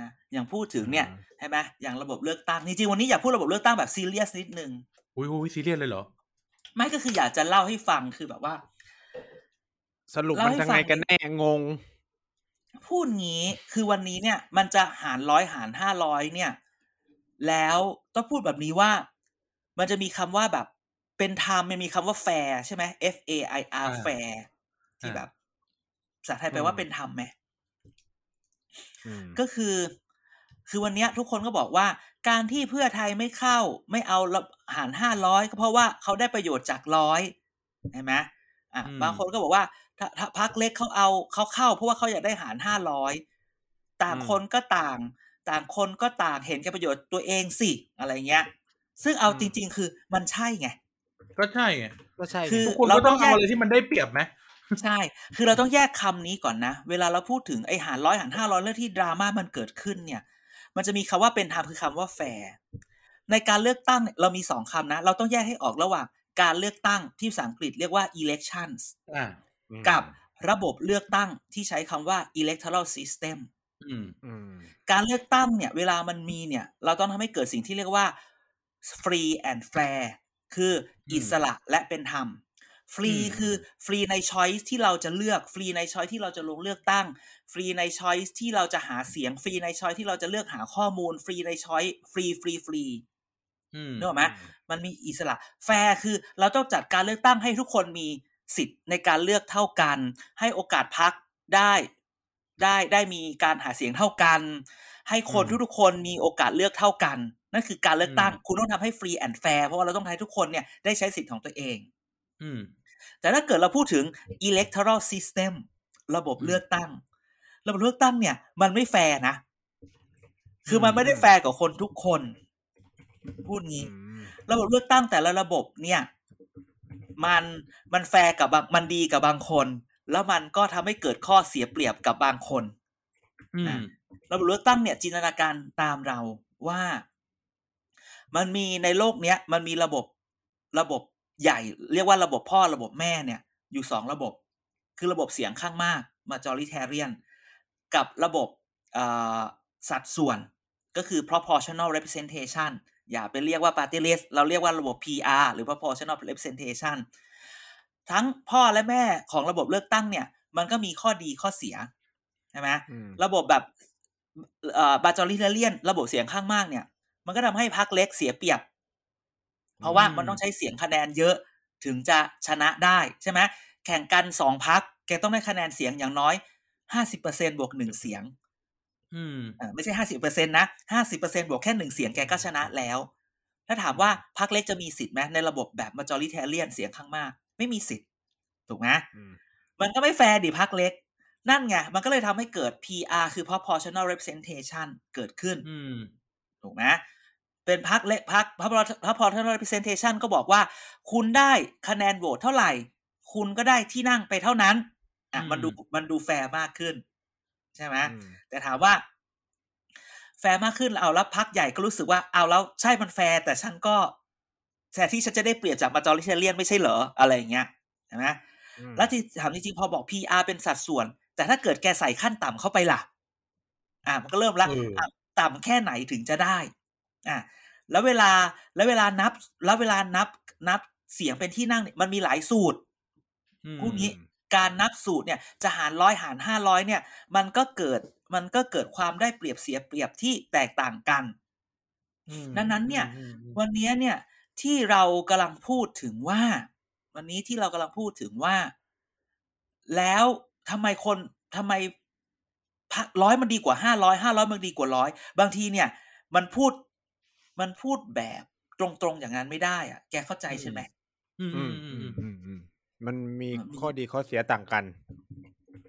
นะอย่างพูดถึงเนี่ยใช่ไหมอย่างระบบเลือกตั้งจริงๆวันนี้อยากพูดระบบเลือกตั้งแบบซีเรียสนิดนึงอุ้ยซีเรียสเลยเหรอไม่ก็คืออยากจะเล่าให้ฟังคือแบบว่าสรุปมันยังไงกันแน่งงพูดงี้คือวันนี้เนี่ยมันจะหารร้อยหาร500เนี่ยแล้วต้องพูดแบบนี้ว่ามันจะมีคำว่าแบบเป็นธรรมมันมีคำว่าแฟร์ใช่ไหม F A I R แฟร์ที่แบบภาษาไทยแปลว่าเป็นธรรมไหมก็คือวันนี้ทุกคนก็บอกว่าการที่เพื่อไทยไม่เข้าไม่เอาหาร500ก็เพราะว่าเขาได้ประโยชน์จาก100ใช่ไหมบางคนก็บอกว่าถ้าพรรคเล็กเขาเอาเขาเข้าเพราะว่าเขาอยากได้หาร500ต่างคนก็ต่างเห็นแก่ประโยชน์ตัวเองสิอะไรเงี้ย ซึ่งเอาจริงๆคือมันใช่ไงก็ใช่ไงก็ใช่คือเราต้องเอาอะไรที่มันได้เปรียบไหมใช่คือเราต้องแยกคำนี้ก่อนนะเวลาเราพูดถึงไอ้หารร้อยหาร500เรื่องที่ดราม่ามันเกิดขึ้นเนี่ยมันจะมีคำว่าเป็นธรรมคือคำว่าแฟร์ในการเลือกตั้งเรามี2คำนะเราต้องแยกให้ออกระหว่างการเลือกตั้งที่ภาษาอังกฤษเรียกว่า elections กับระบบเลือกตั้งที่ใช้คำว่า electoral system การเลือกตั้งเนี่ยเวลามันมีเนี่ยเราต้องทำให้เกิดสิ่งที่เรียกว่า free and fair คืออิสระและเป็นธรรมฟรีคือฟรีใน choice ที่เราจะเลือกฟรีใน choice ที่เราจะลงเลือกตั้งฟรีใน choice ที่เราจะหาเสียงฟรีใน choice ที่เราจะเลือกหาข้อมูลฟรีใน choice ฟรีนึกออกไหมมันมีอิสระแฟร์คือเราต้องจัดการเลือกตั้งให้ทุกคนมีสิทธิ์ในการเลือกเท่ากันให้โอกาสพรรคได้มีการหาเสียงเท่ากันให้คนทุกคนมีโอกาสเลือกเท่ากันนั่นคือการเลือกตั้งคุณต้องทำให้ฟรีแอนด์แฟร์เพราะว่าเราต้องให้ทุกคนเนี่ยได้ใช้สิทธิ์ของตัวเองแต่ถ้าเกิดเราพูดถึง electoral system ระบบเลือกตั้งเนี่ยมันไม่แฟร์นะคือมันไม่ได้แฟร์กับคนทุกคนพูดงี้ระบบเลือกตั้งแต่ละระบบเนี่ยมันแฟร์กับมันดีกับบางคนแล้วมันก็ทำให้เกิดข้อเสียเปรียบกับบางคนนะระบบเลือกตั้งเนี่ยจินตนาการตามเราว่ามันมีในโลกเนี้ยมันมีระบบใหญ่เรียกว่าระบบพ่อระบบแม่เนี่ยอยู่2ระบบคือระบบเสียงข้างมาก majoritarian กับระบบสัดส่วนก็คือ proportional representation อย่าไปเรียกว่า party list เราเรียกว่าระบบ PR หรือ proportional representation ทั้งพ่อและแม่ของระบบเลือกตั้งเนี่ยมันก็มีข้อดีข้อเสียใช่ไหมระบบแบบmajoritarian ระบบเสียงข้างมากเนี่ยมันก็ทำให้พรรคเล็กเสียเปรียบเพราะว่ามันต้องใช้เสียงคะแนนเยอะถึงจะชนะได้ใช่ไหมแข่งกัน2พรรคแกต้องได้คะแนนเสียงอย่างน้อย 50% บวก1เสียงไม่ใช่ 50% นะ 50% บวกแค่1เสียงแกก็ชนะแล้วถ้าถามว่าพรรคเล็กจะมีสิทธิ์ไหมในระบบแบบ majoritarian เสียงข้างมากไม่มีสิทธิ์ถูกไหมมันก็ไม่แฟร์ดิพรรคเล็กนั่นไงมันก็เลยทำให้เกิด PR คือ proportional representation เกิดขึ้นถูกไหมเป็นพรรคเล็กพรรคproportional representation ก็บอกว่าคุณได้คะแนนโหวตเท่าไหร่คุณก็ได้ที่นั่งไปเท่านั้นอ่ะมันดูแฟร์มากขึ้นใช่ไหมแต่ถามว่าแฟร์มากขึ้นเอาแล้วพรรคใหญ่ก็รู้สึกว่าเอาแล้วใช่มันแฟร์แต่ฉันก็แต่ที่ฉันจะได้เปรียบจาก majoritarian ไม่ใช่เหรออะไรอย่างเงี้ยใช่ไหมแล้วที่ถามจริงๆพอบอก PR เป็นสัดส่วนแต่ถ้าเกิดแกใส่ขั้นต่ำเข้าไปล่ะมันก็เริ่มละต่ำแค่ไหนถึงจะได้แล้วเวลานับเสียงเป็นที่นั่งเนี่ยมันมีหลายสูตรพวกนี้การนับสูตรเนี่ยจะหารร้อยหาร500เนี่ยมันก็เกิดความได้เปรียบเสียเปรียบที่แตกต่างกันดังนั้นเนี่ยวันนี้เนี่ยที่เรากำลังพูดถึงว่าแล้วทำไมร้อยมันดีกว่า500 500มันดีกว่า100บางทีเนี่ยมันพูดแบบตรงๆอย่างนั้นไม่ได้อ่ะแกเข้าใจใช่ไหมมันมีข้อดีข้อเสียต่างกัน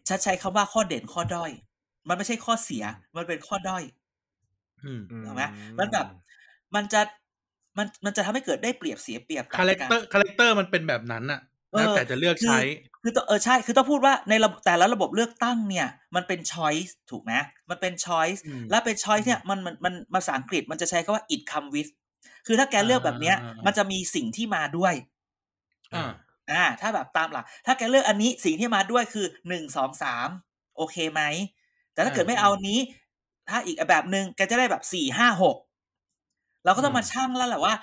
ชัดใช้คำว่าข้อเด่นข้อด้อยมันไม่ใช่ข้อเสียมันเป็นข้อด้อยถูกไหมมันแบบมันจะทำให้เกิดได้เปรียบเสียเปรียบต่างกันคาแรคเตอร์มันเป็นแบบนั้นอ่ะแล้วแต่จะเลือกใช้คือใช่คือต้องพูดว่าในแต่ละระบบเลือกตั้งเนี่ยมันเป็น choice ถูกไหมมันเป็น choice แล้วเป็น choice เนี่ยมันภาษาอังกฤษมันจะใช้คำว่า it come with คือถ้าแกเลือกแบบเนี้ยมันจะมีสิ่งที่มาด้วยถ้าแบบตามหลักถ้าแกเลือกอันนี้สิ่งที่มาด้วยคือ1 2 3โอเคไหมแต่ถ้าเกิดไม่เอานี้ถ้าอีกแบบนึงแกจะได้แบบ4 5 6เราก็ต้องมาชั่งแล้วแหละว่า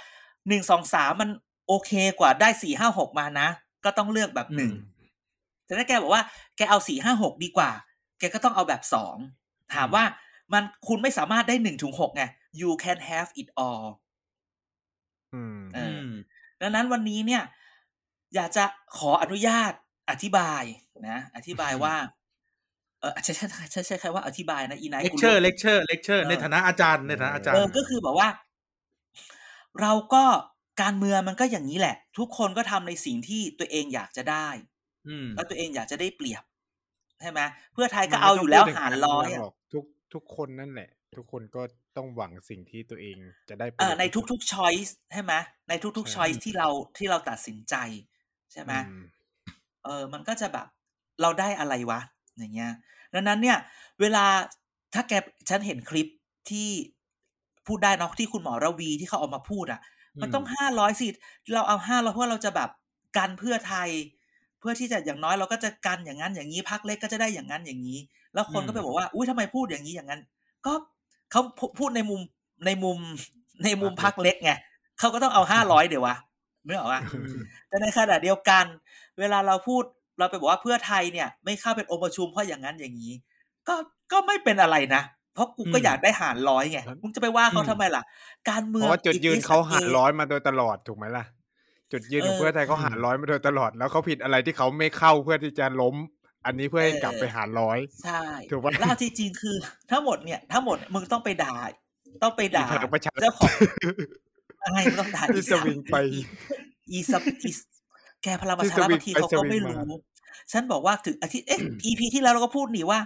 1 2 3มันโอเคกว่าได้4 5 6มานะก็ต้องเลือกแบบ1แต่ถ้าแกบอกว่าแกเอา4 5 6ดีกว่าแกก็ต้องเอาแบบ2ถามว่ามันคุณไม่สามารถได้1ถึง6ไง you can have it all ดังนั้นวันนี้เนี่ยอยากจะขออนุญาตอธิบายนะอธิบายว่าใช่ใครว่าอธิบายนะอีไนท์เลคเชอร์ในฐานะอาจารย์ก็คือบอกว่าเราก็การเมืองมันก็อย่างนี้แหละทุกคนก็ทำในสิ่งที่ตัวเองอยากจะได้แล้วตัวเองอยากจะได้เปรียบใช่ไหมเพื่อไทยก็เอาอยู่แล้วหารร้อยทุกคนนั่นแหละ ทุกคนก็ต้องหวังสิ่งที่ตัวเองจะได้ประโยชน์ในทุกๆ choice ใช่ไหมในทุกๆ choice ที่เราตัดสินใจใช่ไหมมันก็จะแบบเราได้อะไรวะอย่างเงี้ยดังนั้นเนี่ยเวลาถ้าฉันเห็นคลิปที่พูดได้เนาะที่คุณหมอระวีที่เขาออกมาพูดอ่ะมันต้อง500สิเราเอา500เพราะเราจะแบบกันเพื่อไทยเพื่อที่จะอย่างน้อยเราก็จะกันอย่างนั้นอย่างนี้พรรคเล็กก็จะได้อย่างนั้นอย่างนี้แล้วคนก็ไปบอกว่าอุ้ยทำไมพูดอย่างนี้อย่างนั้นก็เขาพูดในมุมพรรคเล็กไงเขาก็ต้องเอา500เดี๋ยววะนึกออกป่ะแต่ในขณะเดียวกันเวลาเราพูดเราไปบอกว่าเพื่อไทยเนี่ยไม่เข้าเป็นองค์ประชุมเพราะอย่างนั้นอย่างนี้ก็ไม่เป็นอะไรนะเพราะกูก็อยากได้หารร้อยไงมึงจะไปว่าเขาทำไมล่ะการเมืองเพราะจุดยืนเขาหารร้อยมาโดยตลอดถูกไหมล่ะจุดยืนของเพื่อไทยเขาหารร้อยมาโดยตลอดแล้วเขาผิดอะไรที่เขาไม่เข้าเพื่อที่จะล้มอันนี้เพื่อให้กลับไปหารร้อยใช่ถูกป่ะแล้วจริงๆคือทั้งหมดมึงต้องไปด่าเจ้าของอะไรมึงต้องด่าอีสวิงไปอีสปิสแกพลังประชารัฐบางทีเขาก็ไม่รู้ฉันบอกว่าถึงอาทิตย์EP ที่แล้วเราก็พูดหนิว่า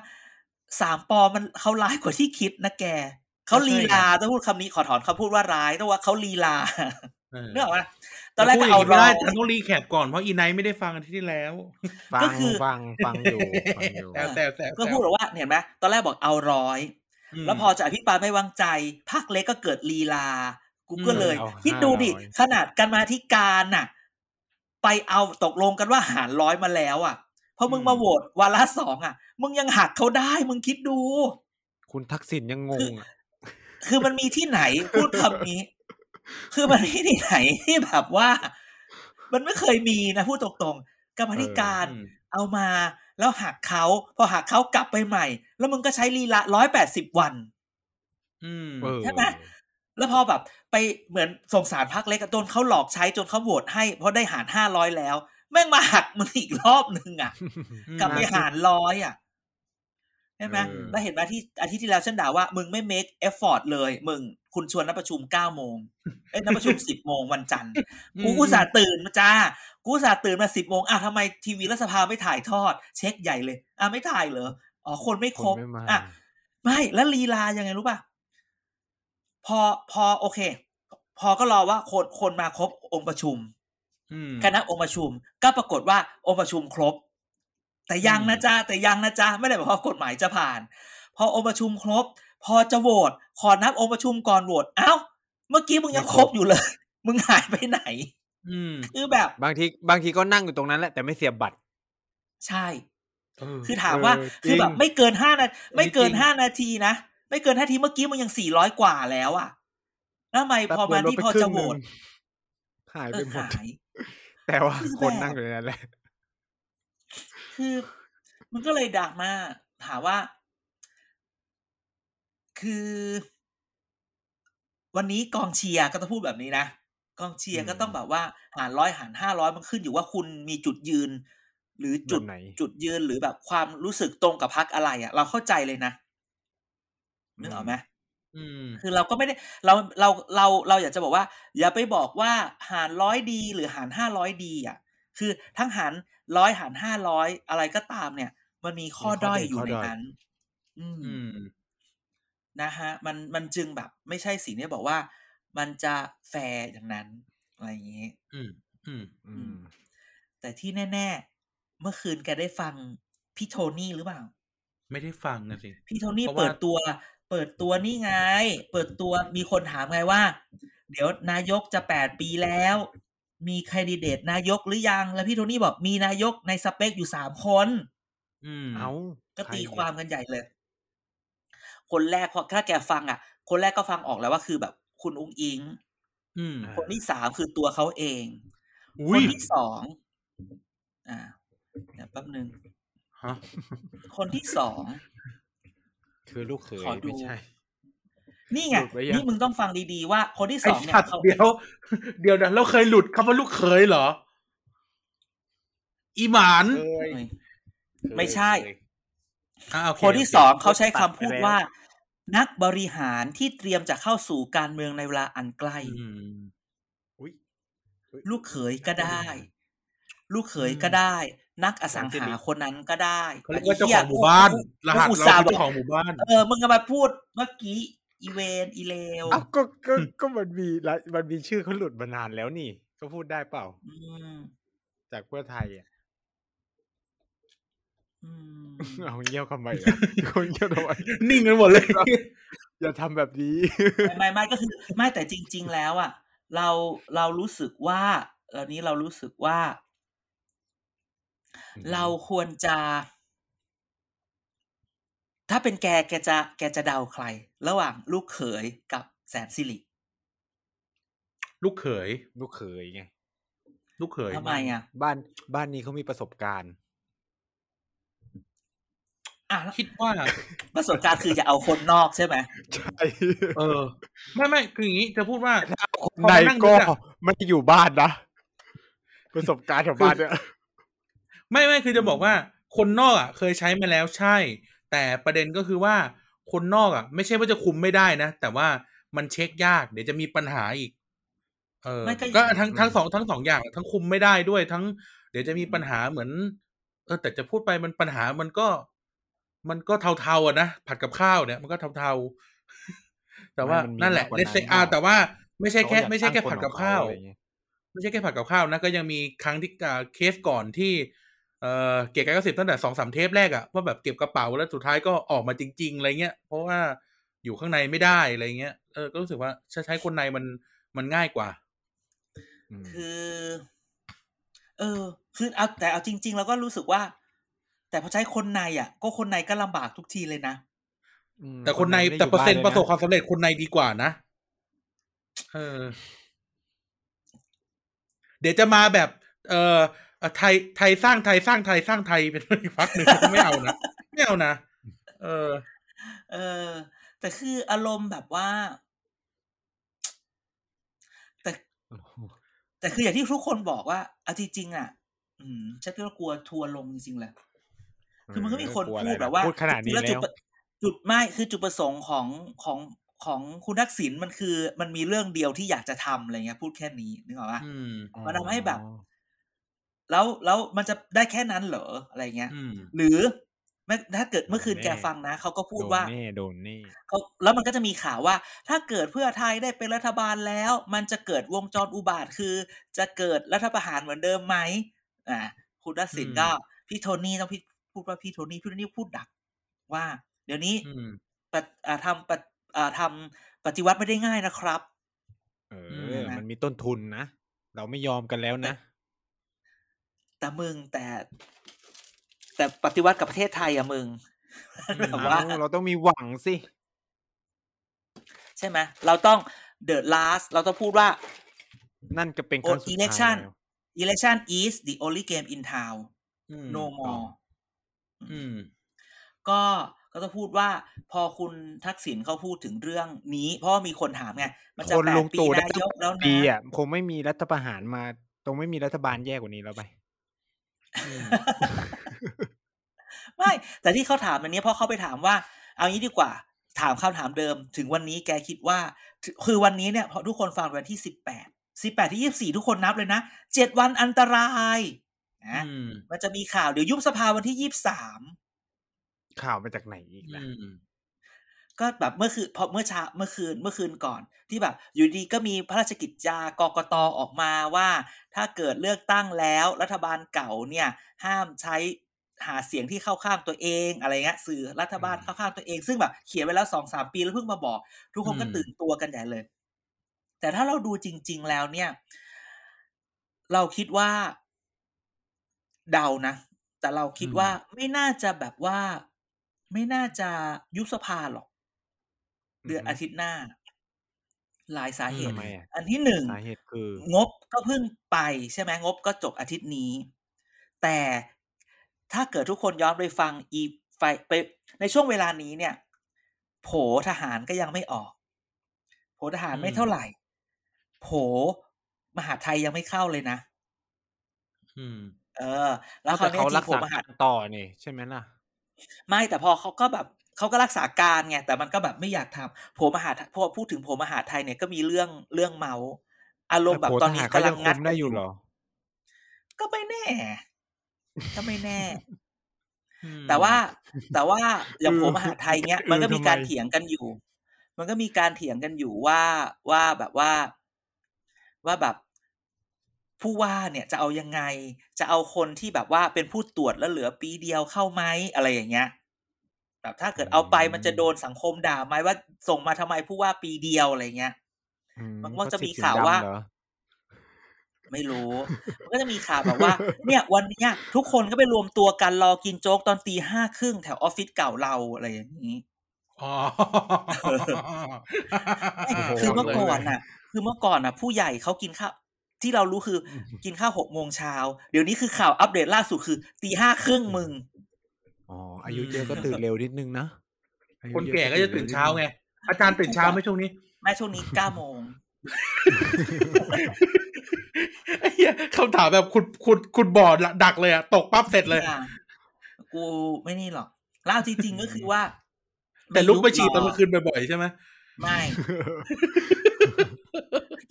3ปอมันเขาร้ายกว่าที่คิดนะแกเขาลีลาต้องพูดคำนี้ขอถอนเขาพูดว่าร้ายต้องว่าเขาลีลาเนื้อว่าตอนแรกจะเอาร้ายแต่ต้องรีแคปก่อนเพราะอีไนท์ไม่ได้ฟังที่แล้วก็คือฟังอยู่แต่ก็พูดว่าเห็นไหมตอนแรกบอกเอาร้อยแล้วพอจะอภิปรายไม่วางใจพรรคเล็กก็เกิดลีลากูก็เลยคิดดูดิขนาดกันมาที่การน่ะไปเอาตกลงกันว่าหารร้อยมาแล้วอ่ะพอมึงมาโหวตวาระ2อ่ะมึงยังหักเขาได้มึงคิดดูคุณทักษิณยังงงคือมันมีที่ไหนพูดคำนี้คือมันมีที่ไหนที่แบบว่ามันไม่เคยมีนะพูดตรงๆกรรมธิการเอามาแล้วหักเขาพอหักเขากลับไปใหม่แล้วมึงก็ใช้ลีลา180วันใช่ไหมแล้วพอแบบไปเหมือนสงสารพรรคเล็กโดนเขาหลอกใช้จนเขาโหวตให้เพราะได้หาร500แล้วแม่งมาหักมึงอีกรอบนึงอ่ะกลับไปหาร100อ่ะใช่ไหมแล้วเห็นว่าที่อาทิตย์ที่แล้วฉันด่าว่ามึงไม่ make effort เลยมึงคุณชวนนัดประชุม 9 โมงนัดประชุม 10 โมงวันจันทร์กูอุตส่าห์ตื่นมาจ้ากูอุตส่าห์ตื่นมา 10 โมงอ่ะทำไมทีวีรัฐสภาไม่ถ่ายทอดเช็คใหญ่เลยอ่ะไม่ถ่ายเหรออ๋อคนไม่ครบอ่ะไม่แล้วลีลายังไงรู้ป่ะพอโอเคพอก็รอว่าคนมาครบองค์ประชุมคณะองค์ประชุมก็ปรากฏว่าองค์ประชุมครบแต่ยังนะจ๊ะไม่ได้บอกว่ากฎหมายจะผ่านพอองค์ประชุมครบพอจะโหวตขอนับองค์ประชุมก่อนโหวตอ้าวเมื่อกี้มึงยังครบอยู่เลยมึงหายไปไหนคือแบบบางทีก็นั่งอยู่ตรงนั้นแหละแต่ไม่เสียบบัตรใช่คือถามว่าคือแบบไม่เกิน5 นาทีนะไม่เกิน5 นาทีเมื่อกี้มึงยัง400กว่าแล้วอ่ะแล้วทำไมพอมาที่พอจะโหวตหายไปหมดแต่ว่าคนนั่งอยู่ในนั้นแหละคือมันก็เลยดักมาถามว่าคือวันนี้กองเชียร์ก็ต้องพูดแบบนี้นะกองเชียร์ก็ต้องแบบว่าหาร100หาร500มันขึ้นอยู่ว่าคุณมีจุดยืนหรือจุดยืนหรือแบบความรู้สึกตรงกับพรรคอะไรอ่ะเราเข้าใจเลยนะนึกออกไหมคือเราก็ไม่ได้เราอยากจะบอกว่าอย่าไปบอกว่าหาร100ดีหรือหาร500ดีอ่ะคือทั้งหาร100หาร500อะไรก็ตามเนี่ยมันมีข้อด้อยอยู่ในนั้นนะฮะมันจึงแบบไม่ใช่สิ่งที่บอกว่ามันจะแฟร์อย่างนั้นอะไรอย่างงี้แต่ที่แน่ๆเมื่อคืนแกได้ฟังพี่โทนี่หรือเปล่าไม่ได้ฟังนะสิพี่โทนี่เปิดตัวนี่ไงเปิดตัวมีคนถามไงว่าเดี๋ยวนายกจะ8ปีแล้วมีแคนดิเดตนายกหรือยังแล้วพี่โทนี่บอกมีนายกในสเปคอยู่3คนเอาก็ตีความกันใหญ่เลยคนแรกพอถ้าแกฟังอ่ะคนแรกก็ฟังออกแล้วว่าคือแบบคุณอุ๊งอิ๊งคนที่3คือตัวเขาเองคนที่2เดี๋ยวแป๊บนึงฮะคนที่2คือลูกเขยไม่ใช่นี่ไงนี่มึงต้องฟังดีๆว่าคนที่2เนี่ยเดี๋ยวนะเราเคยหลุดคำว่าลูกเขยเหรออีหมานไม่ใช่คนที่2เขาใช้คำพูดว่านักบริหารที่เตรียมจะเข้าสู่การเมืองในเวลาอันใกล้ลูกเขยก็ได้ นักอสังหาคนนั้นก็ได้เขาเรียกว่าเจ้าของหมู่บ้านรหัสเราเจ้าของหมู่บ้านมึงก็มาพูดเมื่อกี้อีเวนอีเลวก็มันมีชื่อเขาหลุดมานานแล้วนี่ก็พูดได้เปล่าจากเพื่อไทยอ่ะเอาเงี้ยวทำไมอ่ะคนเงี้ยวทำไมนิ่งกันหมดเลยอย่าทำแบบนี้ไม่ก็คือไม่แต่จริงๆแล้วอ่ะเรารู้สึกว่าตอนนี้เรารู้สึกว่าเราควรจะถ้าเป็นแกจะเดาใครระหว่างลูกเขยกับแสนสิริลูกเขยไงลูกเขยทำไมอ่ะบ้านนี้เขามีประสบการณ์คิดว่าประสบการณ์คืออย่าเอาคนนอกใช่ไหมใช่ไม่คืออย่างนี้จะพูดว่าในก็ไม่อยู่บ้านนะประสบการณ์ของบ้านเนี่ยไม่คือจะบอกว่าคนนอกอ่ะเคยใช้มาแล้วใช่แต่ประเด็นก็คือว่าคนนอกอ่ะไม่ใช่ว่าจะคุมไม่ได้นะแต่ว่ามันเช็คยากเดี๋ยวจะมีปัญหาอีกก็ทั้งสองอย่างทั้งคุมไม่ได้ด้วยทั้งเดี๋ยวจะมีปัญหาเหมือนแต่จะพูดไปมันปัญหามันก็เทาๆอ่ะนะผัดกับข้าวเนี่ยมันก็เทาๆแต่ว่านั่นแหละเลสเซอาแต่ว่าไม่ใช่แค่ผัดกับข้าวไม่ใช่แค่ผัดกับข้าวนะก็ยังมีครั้งที่เคสก่อนที่เก็บกระเป๋าตั้งแต่ 2-3 เทปแรกอ่ะว่าแบบเก็บกระเป๋าแล้วสุดท้ายก็ออกมาจริงๆอะไรเงี้ยเพราะว่าอยู่ข้างในไม่ได้อะไรเงี้ยก็รู้สึกว่าใช้คนในมันง่ายกว่าคือคือเอาแต่เอาจริงๆแล้วก็รู้สึกว่าแต่พอใช้คนในอ่ะก็คนในก็ลำบากทุกทีเลยนะแต่คนในแต่เปอร์เซ็นต์ประสบความสำเร็จคนในดีกว่านะเดี๋ยวจะมาแบบไทยสร้างไทยเป็นอีกพักหนึ่งไม่เอานะแต่คืออารมณ์แบบว่าแต่คืออย่างที่ทุกคนบอกว่าเอาจริงๆอ่ะฉันก็กลัวทัวร์ลงจริงๆแหละคือมันก็มีคนพูดแบบว่าแล้วจุดไม่คือจุดประสงค์ของคุณทักษิณมันคือมันมีเรื่องเดียวที่อยากจะทำอะไรเงี้ยพูดแค่นี้นึกออกป่ะมันทำให้แบบแล้วมันจะได้แค่นั้นเหรออะไรเงี้ยหรือถ้าเกิดเมื่อคืนแกฟังนะเขาก็พูดว่าโดนนี่เขาแล้วมันก็จะมีข่าวว่าถ้าเกิดเพื่อไทยได้เป็นรัฐบาลแล้วมันจะเกิดวงจรอุบาทคือจะเกิดรัฐประหารเหมือนเดิมไหมคุณทักษิณก็พี่โทนี่ต้องพูดว่าพี่โทนี่พูดดักว่าเดี๋ยวนี้ทำปฏิวัติไม่ได้ง่ายนะครับมันมีต้นทุนนะเราไม่ยอมกันแล้วนะแต่มึงแต่ปฏิวัติกับประเทศไทยอ่ะมึงแบบว่าเราต้องมีหวังสิใช่ไหมเราต้อง the last เราต้องพูดว่านั่นก็เป็นครั้งสุดท้าย election is the only game in town no more ก็ต้องพูดว่าพอคุณทักษิณเขาพูดถึงเรื่องนี้เพราะมีคนถามไงมันจะ8 ปีนายกแล้วนะคงไม่มีรัฐประหารมาตรงไม่มีรัฐบาลแย่กว่านี้แล้วไปไม่แต่ที่เขาถามอันนี้เพราะเขาไปถามว่าเอางี้ดีกว่าถามคำถามเดิมถึงวันนี้แกคิดว่าคือวันนี้เนี่ยพอทุกคนฟังวันที่18ที่24ทุกคนนับเลยนะ7วันอันตรายนะมันจะมีข่าวเดี๋ยวยุบสภาวันที่23ข่าวมาจากไหนอีกล่ะก็แบบเมื่อคืนพอเมื่อเช้าเมื่อคืนก่อนที่แบบอยู่ดีก็มีพระราชกิจจากกต.ออกมาว่าถ้าเกิดเลือกตั้งแล้วรัฐบาลเก่าเนี่ยห้ามใช้หาเสียงที่เข้าข้างตัวเองอะไรเงี้ยสื่อรัฐบาลเข้าข้างตัวเองซึ่งแบบเขียนไว้แล้ว 2-3 ปีแล้วเพิ่งมาบอกทุกคนก็ตื่นตัวกันใหญ่เลยแต่ถ้าเราดูจริงๆแล้วเนี่ยเราคิดว่าเดานะแต่เราคิดว่าไม่น่าจะแบบว่าไม่น่าจะยุบสภาหรอกเดือนอาทิตย์หน้าหลายสาเหตุอันที่หนึ่งงบก็เพิ่งไปใช่ไหมงบก็จบอาทิตย์นี้แต่ถ้าเกิดทุกคนย้อนไปฟังอีไฟไปในช่วงเวลานี้เนี่ยโผทหารก็ยังไม่ออกโผทหารไม่เท่าไหร่โผมหาไทยยังไม่เข้าเลยนะแล้วเขารักษาการต่อนี่ใช่ไหมล่ะไม่แต่พอเขาก็แบบเขาก็รักษาการไงแต่มันก็แบบไม่อยากทำผมมหาพอพูดถึงผมมหาไทยเนี่ยก็มีเรื่องเมาอารมณ์แบบตอนนี้กำลังงัดได้อยู่หรอก็ไม่แน่ ก็ไม่แน่แต่ว่าอย่างผมอาหารไทยเนี้ยมันก็มีการเถียงกันอยู่ว่าแบบผู้ว่าเนี่ยจะเอายังไงจะเอาคนที่แบบว่าเป็นผู้ตรวจแล้วเหลือปีเดียวเข้าไหมอะไรอย่างเงี้ยแบบถ้าเกิดเอาไปมันจะโดนสังคมด่าไหมว่าส่งมาทำไมผู้ว่าปีเดียวอะไรเงี้ยมันก็จะมีข่าวว่าไม่รู้มันก็จะมีข่าวแบบว่าเนี่ยวันนี้ทุกคนก็ไปรวมตัวกันรอกินโจ๊กตอน 5:30 น.แถวออฟฟิศเก่าเราอะไรอย่างนี้คือเมื่อก่อนน่ะผู้ใหญ่เขากินข้าวที่เรารู้คือกินข้าว 6:00 น.เดี๋ยวนี้คือข่าวอัปเดตล่าสุดคือ 5:30 น.มึงอ๋ออายุเยอะก็ตื่นเร็วนิดนึงนะคนแก่ก็จะตื่นเช้าไงอาจารย์ตื่นเช้ามั้ยช่วงนี้แม่ช่วงนี้ 9:00 น.ไอ้เหี้ยคำถามแบบขุดบ่อดักเลยอ่ะตกปั๊บเสร็จเลยกูไม่นี่หรอกแล้วจริงๆก็คือว่าแต่ลุกไปฉี่ตอนกลางคืนบ่อยๆใช่ไหมไม่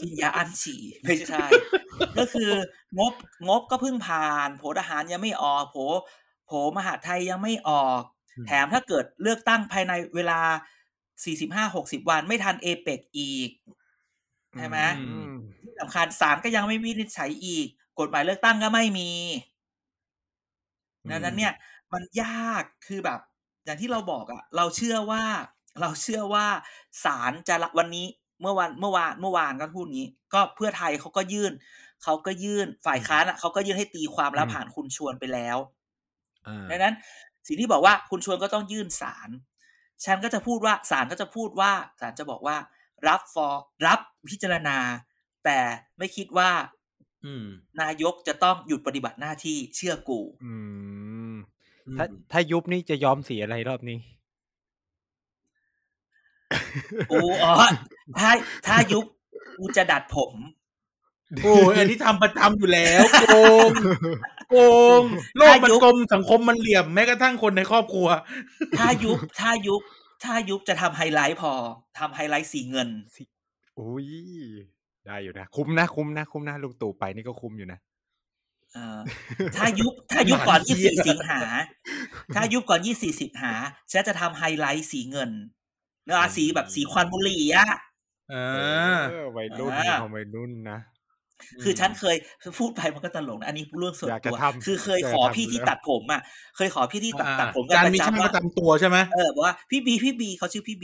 กินยาอันฉี่ไม่ใช่ก็คืองบก็เพิ่งผ่านโผทหารยังไม่ออกโผมหาดไทยยังไม่ออกแถมถ้าเกิดเลือกตั้งภายในเวลา 45-60 วันไม่ทันเอเปกอีกใช่ไหมที่สำคัญศาลก็ยังไม่วินิจฉัยอีกกฎหมายเลือกตั้งก็ไม่มีดังนั้นเนี่ยมันยากคือแบบอย่างที่เราบอกอ่ะเราเชื่อว่าศาลจะวันนี้เมื่อวานก็พูดงี้ก็เพื่อไทยเขาก็ยื่นฝ่ายค้านอ่ะเขาก็ยื่นให้ตีความแล้วผ่านคุณชวนไปแล้วดังนั้นสิ่งที่บอกว่าคุณชวนก็ต้องยื่นศาลฉันก็จะพูดว่าศาลจะบอกว่ารับพิจารณาแต่ไม่คิดว่านายกจะต้องหยุดปฏิบัติหน้าที่เชื่อกูถ้ายุบนี่จะยอมเสียอะไรรอบนี้อ๋อถ้ายุบกูจะดัดผมโอ้ยอันนี้ทำประจำอยู่แล้วโกงโลกมันกลมสังคมมันเหลี่ยมแม้กระทั่งคนในครอบครัวถ้ายุบจะทำไฮไลท์พอทำไฮไลท์สีเงินอุ้ยได้อยู่นะคุ้มนะลุงตู่ไปนี่ก็คุ้มอยู่นะถ้ายุบก่อน24สิงหาถ้ายุบก่อน24สิงหาฉันจะทำไฮไลท์สีเงินเนื้อสีแบบสีควันบุหรี่อ่ะวัยรุ่นของวัยรุ่นนะคือฉันเคยพูดไปมันก็ตลกนะอันนี้เรื่องส่วนตัวคือเคยขอพี่ที่ตัดผมอ่ะเคยขอพี่ที่ตัดผมกันประจำว่าจำตัวใช่ไหมบอกว่าพี่บีเขาชื่อพี่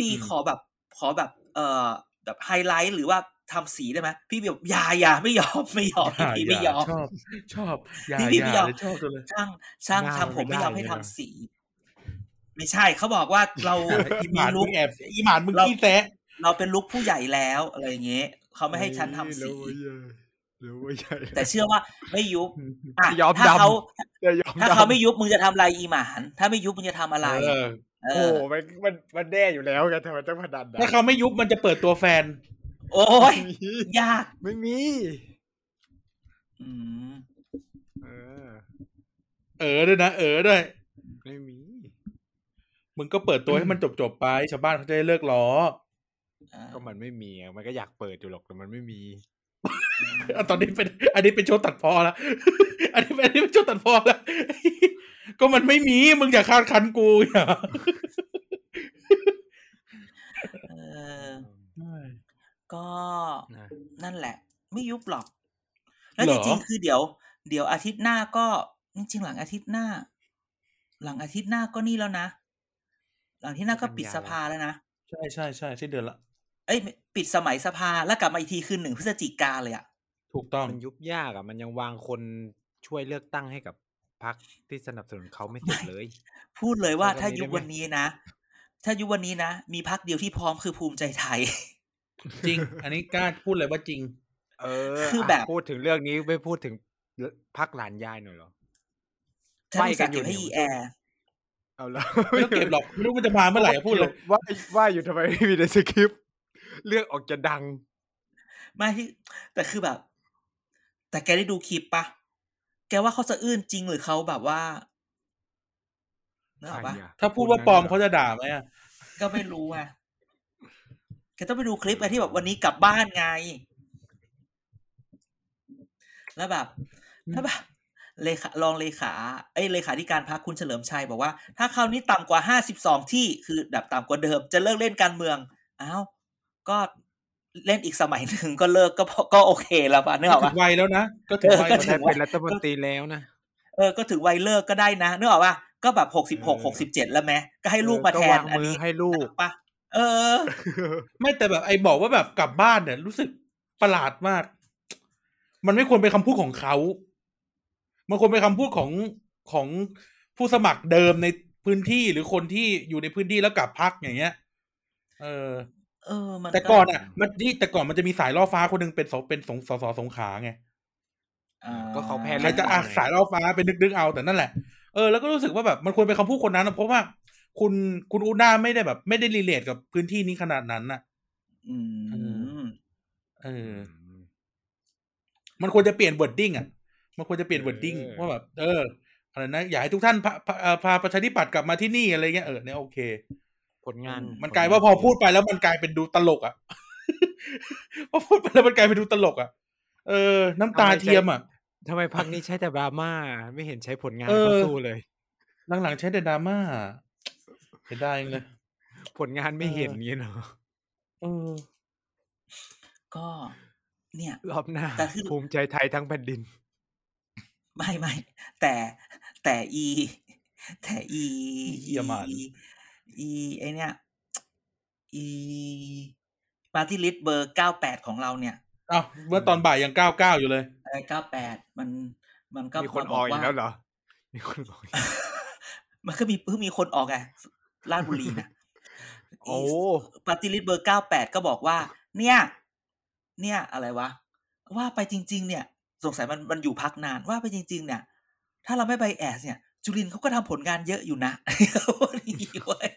บีขอแบบแบบไฮไลท์หรือว่าทำสีได้ไหมพี่บีบอกอย่าไม่ยอมพี่บีไม่ยอมชอบพี่บีไม่ยอมช่างทำผมไม่ยอมให้ทำสีไม่ใช่เขาบอกว่าเรามีลุกแอบอีหมานมึงขี้แซะเราเป็นลุกผู้ใหญ่แล้วอะไรอย่างเงี้ยเขาไม่ให้ฉันทำสีแต่เชื่อว่าไม่ยุบถ้าเขาไม่ยุบมึงจะทำอะไรอีหมานถ้าไม่ยุบมึงจะทำอะไรโอ้มันแน่อยู่แล้วกันทำไมต้องพนันถ้าเขาไม่ยุบมันจะเปิดตัวแฟนโอ้ยยากไม่มีด้วยไม่มีมึงก็เปิดตัวให้มันจบๆไปชาวบ้านเขาจะได้เลิกล้อก็มันไม่มีมันก็อยากเปิดอยู่หรอกแต่มันไม่มีตอนนี้เป็นอันนี้เป็นโชว์ตัดพอแล้วอันนี้เป็นโชว์ตัดพอแล้วก็มันไม่มีมึงอย่าคาดคันกูอย่าก็นั่นแหละไม่ยุบหรอกแล้วจริงๆคือเดี๋ยวอาทิตย์หน้าก็จริงๆหลังอาทิตย์หน้าก็นี่แล้วนะหลังที่หน้าก็ปิดสภาแล้วนะใช่สิ้นเดือนละเอ้ยปิดสมัยสภาแล้วกลับมาอีกทีคือ1พฤศจิกายนเลยอ่ะถูกต้องมันยุบยากอ่ะมันยังวางคนช่วยเลือกตั้งให้กับพรรคที่สนับสนุนเขาไม่ติดเลยพูดเลยว่าถ้ายุบวันนี้นะมีพรรคเดียวที่พร้อมคือภูมิใจไทยจริงอันนี้กล้าพูดเลยว่าจริงคือแบบพูดถึงเรื่องนี้ไม่พูดถึงพรรคหลานยายหน่อยหรอไปกันอยู่ให้แอร์เอาล่ะไม่เก็บหรอกไม่รู้มันจะมาเมื่อไหร่พูดเลยว่าอยู่ทำไมไม่มีในสคริปต์เลือกออกจะดังไม่ที่แต่คือแบบแต่แกได้ดูคลิปปะแกว่าเขาจะอื้นจริงหรือเขาแบบว่าเนอะป่ะถ้าพูดว่าปลอมเขาจะด่าไหมอ่ะก็ไม่รู้อ่ะแกต้องไปดูคลิปไอ้ที่แบบวันนี้กลับบ้านไงแล้วแบบ รองเลขาเลขาธิการพรรคคุณเฉลิมชัยบอกว่าถ้าคราวนี้ต่ำกว่า52ที่คือดับต่ำกว่าเดิมจะเลิกเล่นการเมืองอ้าวก็เล่นอีกสมัยหนึ่งก็เลิกก็โอเคแล้วป่ะนึกออกป่ะไวแล้วนะก็ถึงไวได้เป็นรัฐมนตรีแล้วนะก็ถึงไวเลิกก็ได้นะนึกออกป่ะก็แบบ66 67แล้วแม้ก็ให้ลูกมาแทนอันนี้ให้ลูกป่ะไม่แต่แบบไอ้บอกว่าแบบกลับบ้านเนี่ยรู้สึกประหลาดมากมันไม่ควรเป็นคำพูดของเขามันควรเป็นคำพูดของผู้สมัครเดิมในพื้นที่หรือคนที่อยู่ในพื้นที่แล้วกลับพรรคอย่างเงี้ยแต่ก่อนอ่ะแต่ก่อนมันจะมีสายล่อฟ้าคนนึงเป็นสสสงขลาไงก็เขาแพ้แล้วจะสายล่อฟ้าเป็นดึกๆเอาแต่นั่นแหละแล้วก็รู้สึกว่าแบบมันควรเป็นคำพูดคนนั้นนะเพราะว่าคุณอูน่าไม่ได้แบบไม่ได้รีเลทกับพื้นที่นี้ขนาดนั้นน่ะมันควรจะเปลี่ยนวอร์ดดิ้งอ่ะมันควรจะเปลี่ยนวอร์ดดิ้งว่าแบบอะไรนะอยากให้ทุกท่านพาประชาธิปัตย์กลับมาที่นี่อะไรเงี้ยเนี่ยโอเคผลงานมันกลายว่าพอพูดไปแล้วมันกลายเป็นดูตลกอ่ะพอพูดไปแล้วมันกลายเป็นดูตลกอ่ะน้ำตาเทียมอ่ะทำไมพรรคนี้ใช้แต่ดราม่าไม่เห็นใช้ผลงานมาสู้เลยหลังๆใช้แต่ดราม่าเห็นได้เลยผลงานไม่เห็นงี้เนาะก็เนี่ยรอบหน้าภูมิใจไทยทั้งแผ่นดินไม่แต่เยอรมันไอเนี่ยปาร์ตี้ลิสต์เบอร์98ของเราเนี่ยเมื่อตอนบ่ายยัง99อยู่เลย98มันก็มีคนออกแล้วเหรอมีคนออกมันก็มีเพิ่งมีคนออกไงราชบุรีนะปาร์ตี้ลิสต์เบอร์98ก็บอกว่าเนี่ยอะไรวะว่าไปจริงๆเนี่ยสงสัยมันอยู่พักนานว่าไปจริงๆเนี่ยถ้าเราไม่ไปแอสเนี่ยจุรินทร์เขาก็ทำผลงานเยอะอยู่นะนี่เว้ย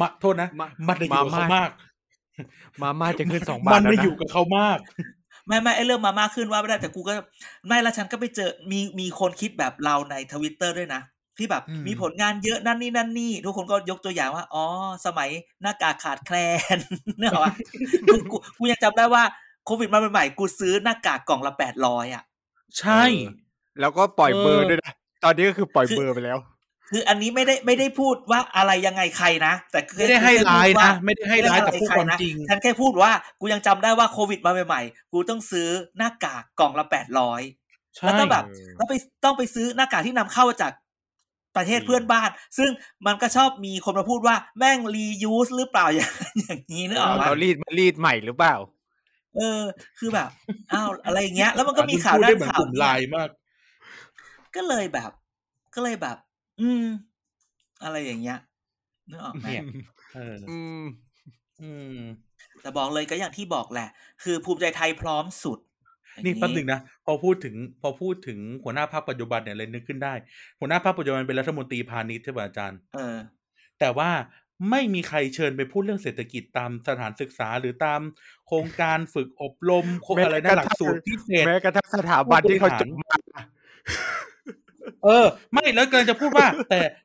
มาโทษนะมันจะอยู่กับเขามากมาม่าจะขึ้น2บาทแล้วนะมันไม่อยู่กับเขามากไม่ไอ้เรื่องมาม่าขึ้นว่าไม่ได้แต่กูก็ไม่ละฉันก็ไปเจอมีคนคิดแบบเราใน Twitter ด้วยนะที่แบบมีผลงานเยอะนั่นนี่นั่นนี่ทุกคนก็ยกตัวอย่างว่าอ๋อสมัยหน้ากากขาดแคลนเนอะวะกูยังจำได้ว่าโควิดมาใหม่ๆกูซื้อหน้ากากกล่องละ800อ่ะใช่แล้วก็ปล่อยเบอร์ด้วยนะตอนนี้ก็คือปล่อยเบอร์ไปแล้วคืออันนี้ไม่ได้พูดว่าอะไรยังไงใครนะแต่คือไม่ได้ให้ร้ายนะไม่ได้ให้ร้ายแต่พูดความจริงฉันแค่พูดว่ากูยังจำได้ว่าโควิดมาใหม่ๆกูต้องซื้อหน้ากากกล่องละ800แล้วก็แบบแล้วไปต้องไปซื้อหน้ากากที่นำเข้าจากประเทศเพื่อนบ้านซึ่งมันก็ชอบมีคนมาพูดว่าแม่งรียูสหรือเปล่าอย่างนี้นึกออกมั้ยรีดใหม่หรือเปล่าคือแบบอ้าวอะไรอย่างเงี้ยแล้วมันก็มีข่าวด้านข่าวลายมากก็เลยแบบอะไรอย่างเงี้ยนึกออกไหมแต่บอกเลยก็อย่างที่บอกแหละคือภูมิใจไทยพร้อมสุดนี่แป๊บนึงนะพอพูดถึงหัวหน้าพรรคปัจจุบันเนี่ยเลยนึกขึ้นได้หัวหน้าพรรคปัจจุบันเป็นรัฐมนตรีพาณิชย์ใช่ป่ะอาจารย์แต่ว่าไม่มีใครเชิญไปพูดเรื่องเศรษฐกิจตามสถานศึกษาหรือตามโครงการฝึกอบรมโครงอะไรนั่นหลักสูตรพิเศษแม้กระทั่งสถาบันที่เขาจบมาไม่แล้วกำลังจะพูดว่า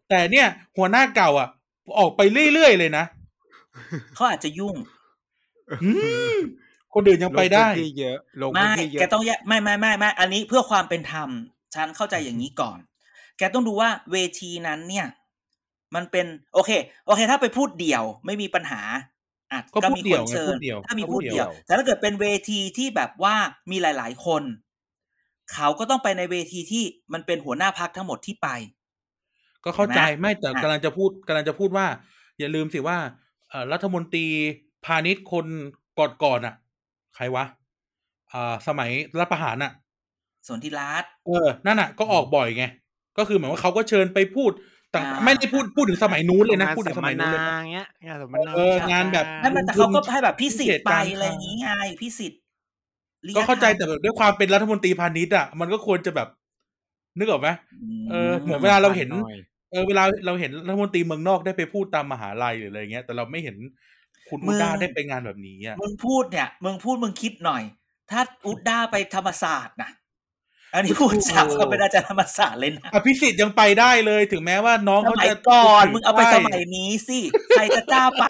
แต่เนี่ยหัวหน้าเก่าอ่ะออกไปเรื่อยๆเลยนะเขาอาจจะยุ่งคนอื่นยังไปได้ไม่แกต้องไม่อันนี้เพื่อความเป็นธรรมฉันเข้าใจอย่างนี้ก่อนแกต้องดูว่าเวทีนั้นเนี่ยมันเป็นโอเคถ้าไปพูดเดี่ยวไม่มีปัญหาอ่ะก็มีคนเชิญถ้ามีพูดเดี่ยวแต่ถ้าเกิดเป็นเวทีที่แบบว่ามีหลายๆคนเขาก็ต้องไปในเวทีที่มันเป็นหัวหน้าพรรคทั้งหมดที่ไปก็เข้าใจไม่แต่กำลังจะพูดว่าอย่าลืมสิว่ารัฐมนตรีพาณิชย์คนก่อนอ่ะใครวะสมัยรัฐประหารอ่ะสนธิรัตน์นั่นน่ะก็ออกบ่อยไงก็คือเหมือนว่าเขาก็เชิญไปพูดแต่ไม่ได้พูดถึงสมัยนู้นเลยนะพูดถึงสมัยนู้นเลยอย่างเงี้ยงานแบบแต่เขาก็ให้แบบพิสิทธิ์ไปอะไรอย่างงี้ไงพิสิทธิ์ก็เข้าใจแต่แบบด้วยความเป็นรัฐมนตรีพาณิชย์อ่ะมันก็ควรจะแบบนึกออกไหมเหมือนเวลาเราเห็นเวลาเราเห็นรัฐมนตรีเมืองนอกได้ไปพูดตามมหาลัยหรืออะไรเงี้ยแต่เราไม่เห็นคุณอุด้าได้ไปงานแบบนี้อ่ะมึงพูดเนี่ยมึงพูดมึงคิดหน่อยถ้าอุด้าไปธรรมศาสตร์นะอันนี้พูดจากเขาเป็นอาจารย์ธรรมศาสตร์เลยนะอภิสิทธิ์ยังไปได้เลยถึงแม้ว่าน้องเขาจะก่อนมึงเอาไปสมัยนี้สิใครจะกล้าไป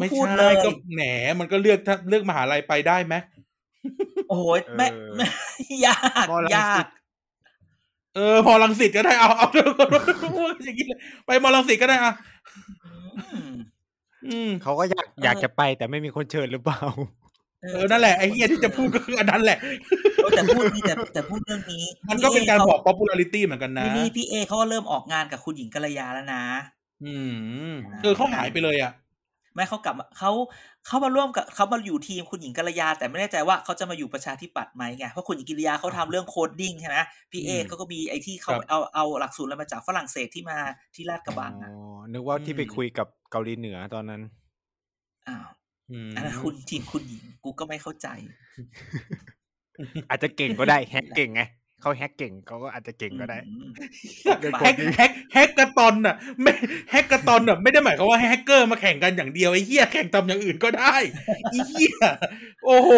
ไม่พูดเลยก็แหนมันก็เลือกมหาลัยไปได้ไหมโอ้ยไม่ยาก พอรังสิตก็ได้เอาพูดอย่างนี้เลยไปมอรังสิตก็ได้อ่ะเขาก็อยากจะไปแต่ไม่มีคนเชิญหรือเปล่านั่นแหละไอ้เหี้ยที่จะพูดก็คืออันนั้นแหละแต่พูดเรื่องนี้มันก็เป็นการบอก popularity เหมือนกันนะนี่พี่เอเขาเริ่มออกงานกับคุณหญิงกัลยาแล้วนะเขาหายไปเลยอ่ะไม่เขากลับเขามาร่วมกับเขามาอยู่ทีมคุณหญิงกัลยาแต่ไม่แน่ใจว่าเขาจะมาอยู่ประชาธิปัตย์ไหมไงเพราะคุณหญิงกัลยาเขาทำเรื่องโคดดิ้งใช่ไหมพี่เอเขาก็มีไอ้ที่เขาเอาหลักสูตรมาจากฝรั่งเศสที่มาที่ลาดกระบังอ่ะนึกว่าที่ไปคุยกับเกาหลีเหนือตอนนั้นอ้าวอันนั้นคุณทีมคุณหญิงกูก็ไม่เข้าใจอาจจะเก่งก็ได้แฮกเก่งไงเขาแฮกเก่งเขาก็อาจจะเก่งก็ได้แฮกกระตอนน่ะไม่แฮกกระตอนน่ะไม่ได้หมายความว่าแฮกเกอร์มาแข่งกันอย่างเดียวไอ้เหี้ยแข่งตำอย่างอื่นก็ได้ไอ้เหี้ยโอ้โห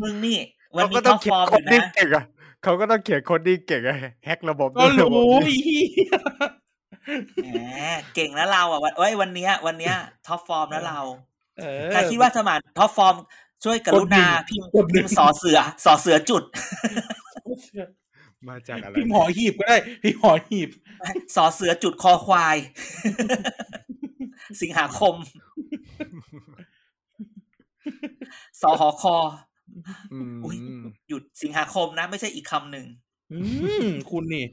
มึงนี่วันนี้ต้องเขียนโคดดิ้งเก่งอ่ะเขาก็ต้องเขียนโคดดิ้งเก่งไงแฮกระบบก็รู้แหมเก่งแล้วเราอ่ะวันเนี้ยท็อปฟอร์มแล้วเราถ้าคิดว่าสมัครท็อปฟอร์มช่วยกรุณาพิมพ์สอเสือจุดมาจากอะไรพิมพ์หอหีบก็ได้พิมพ์หอหีบสอเสือจุดคอควายสิงหาคมสอหอคอหยุดสิงหาคมนะไม่ใช่อีกคำหนึ่งคุณนี่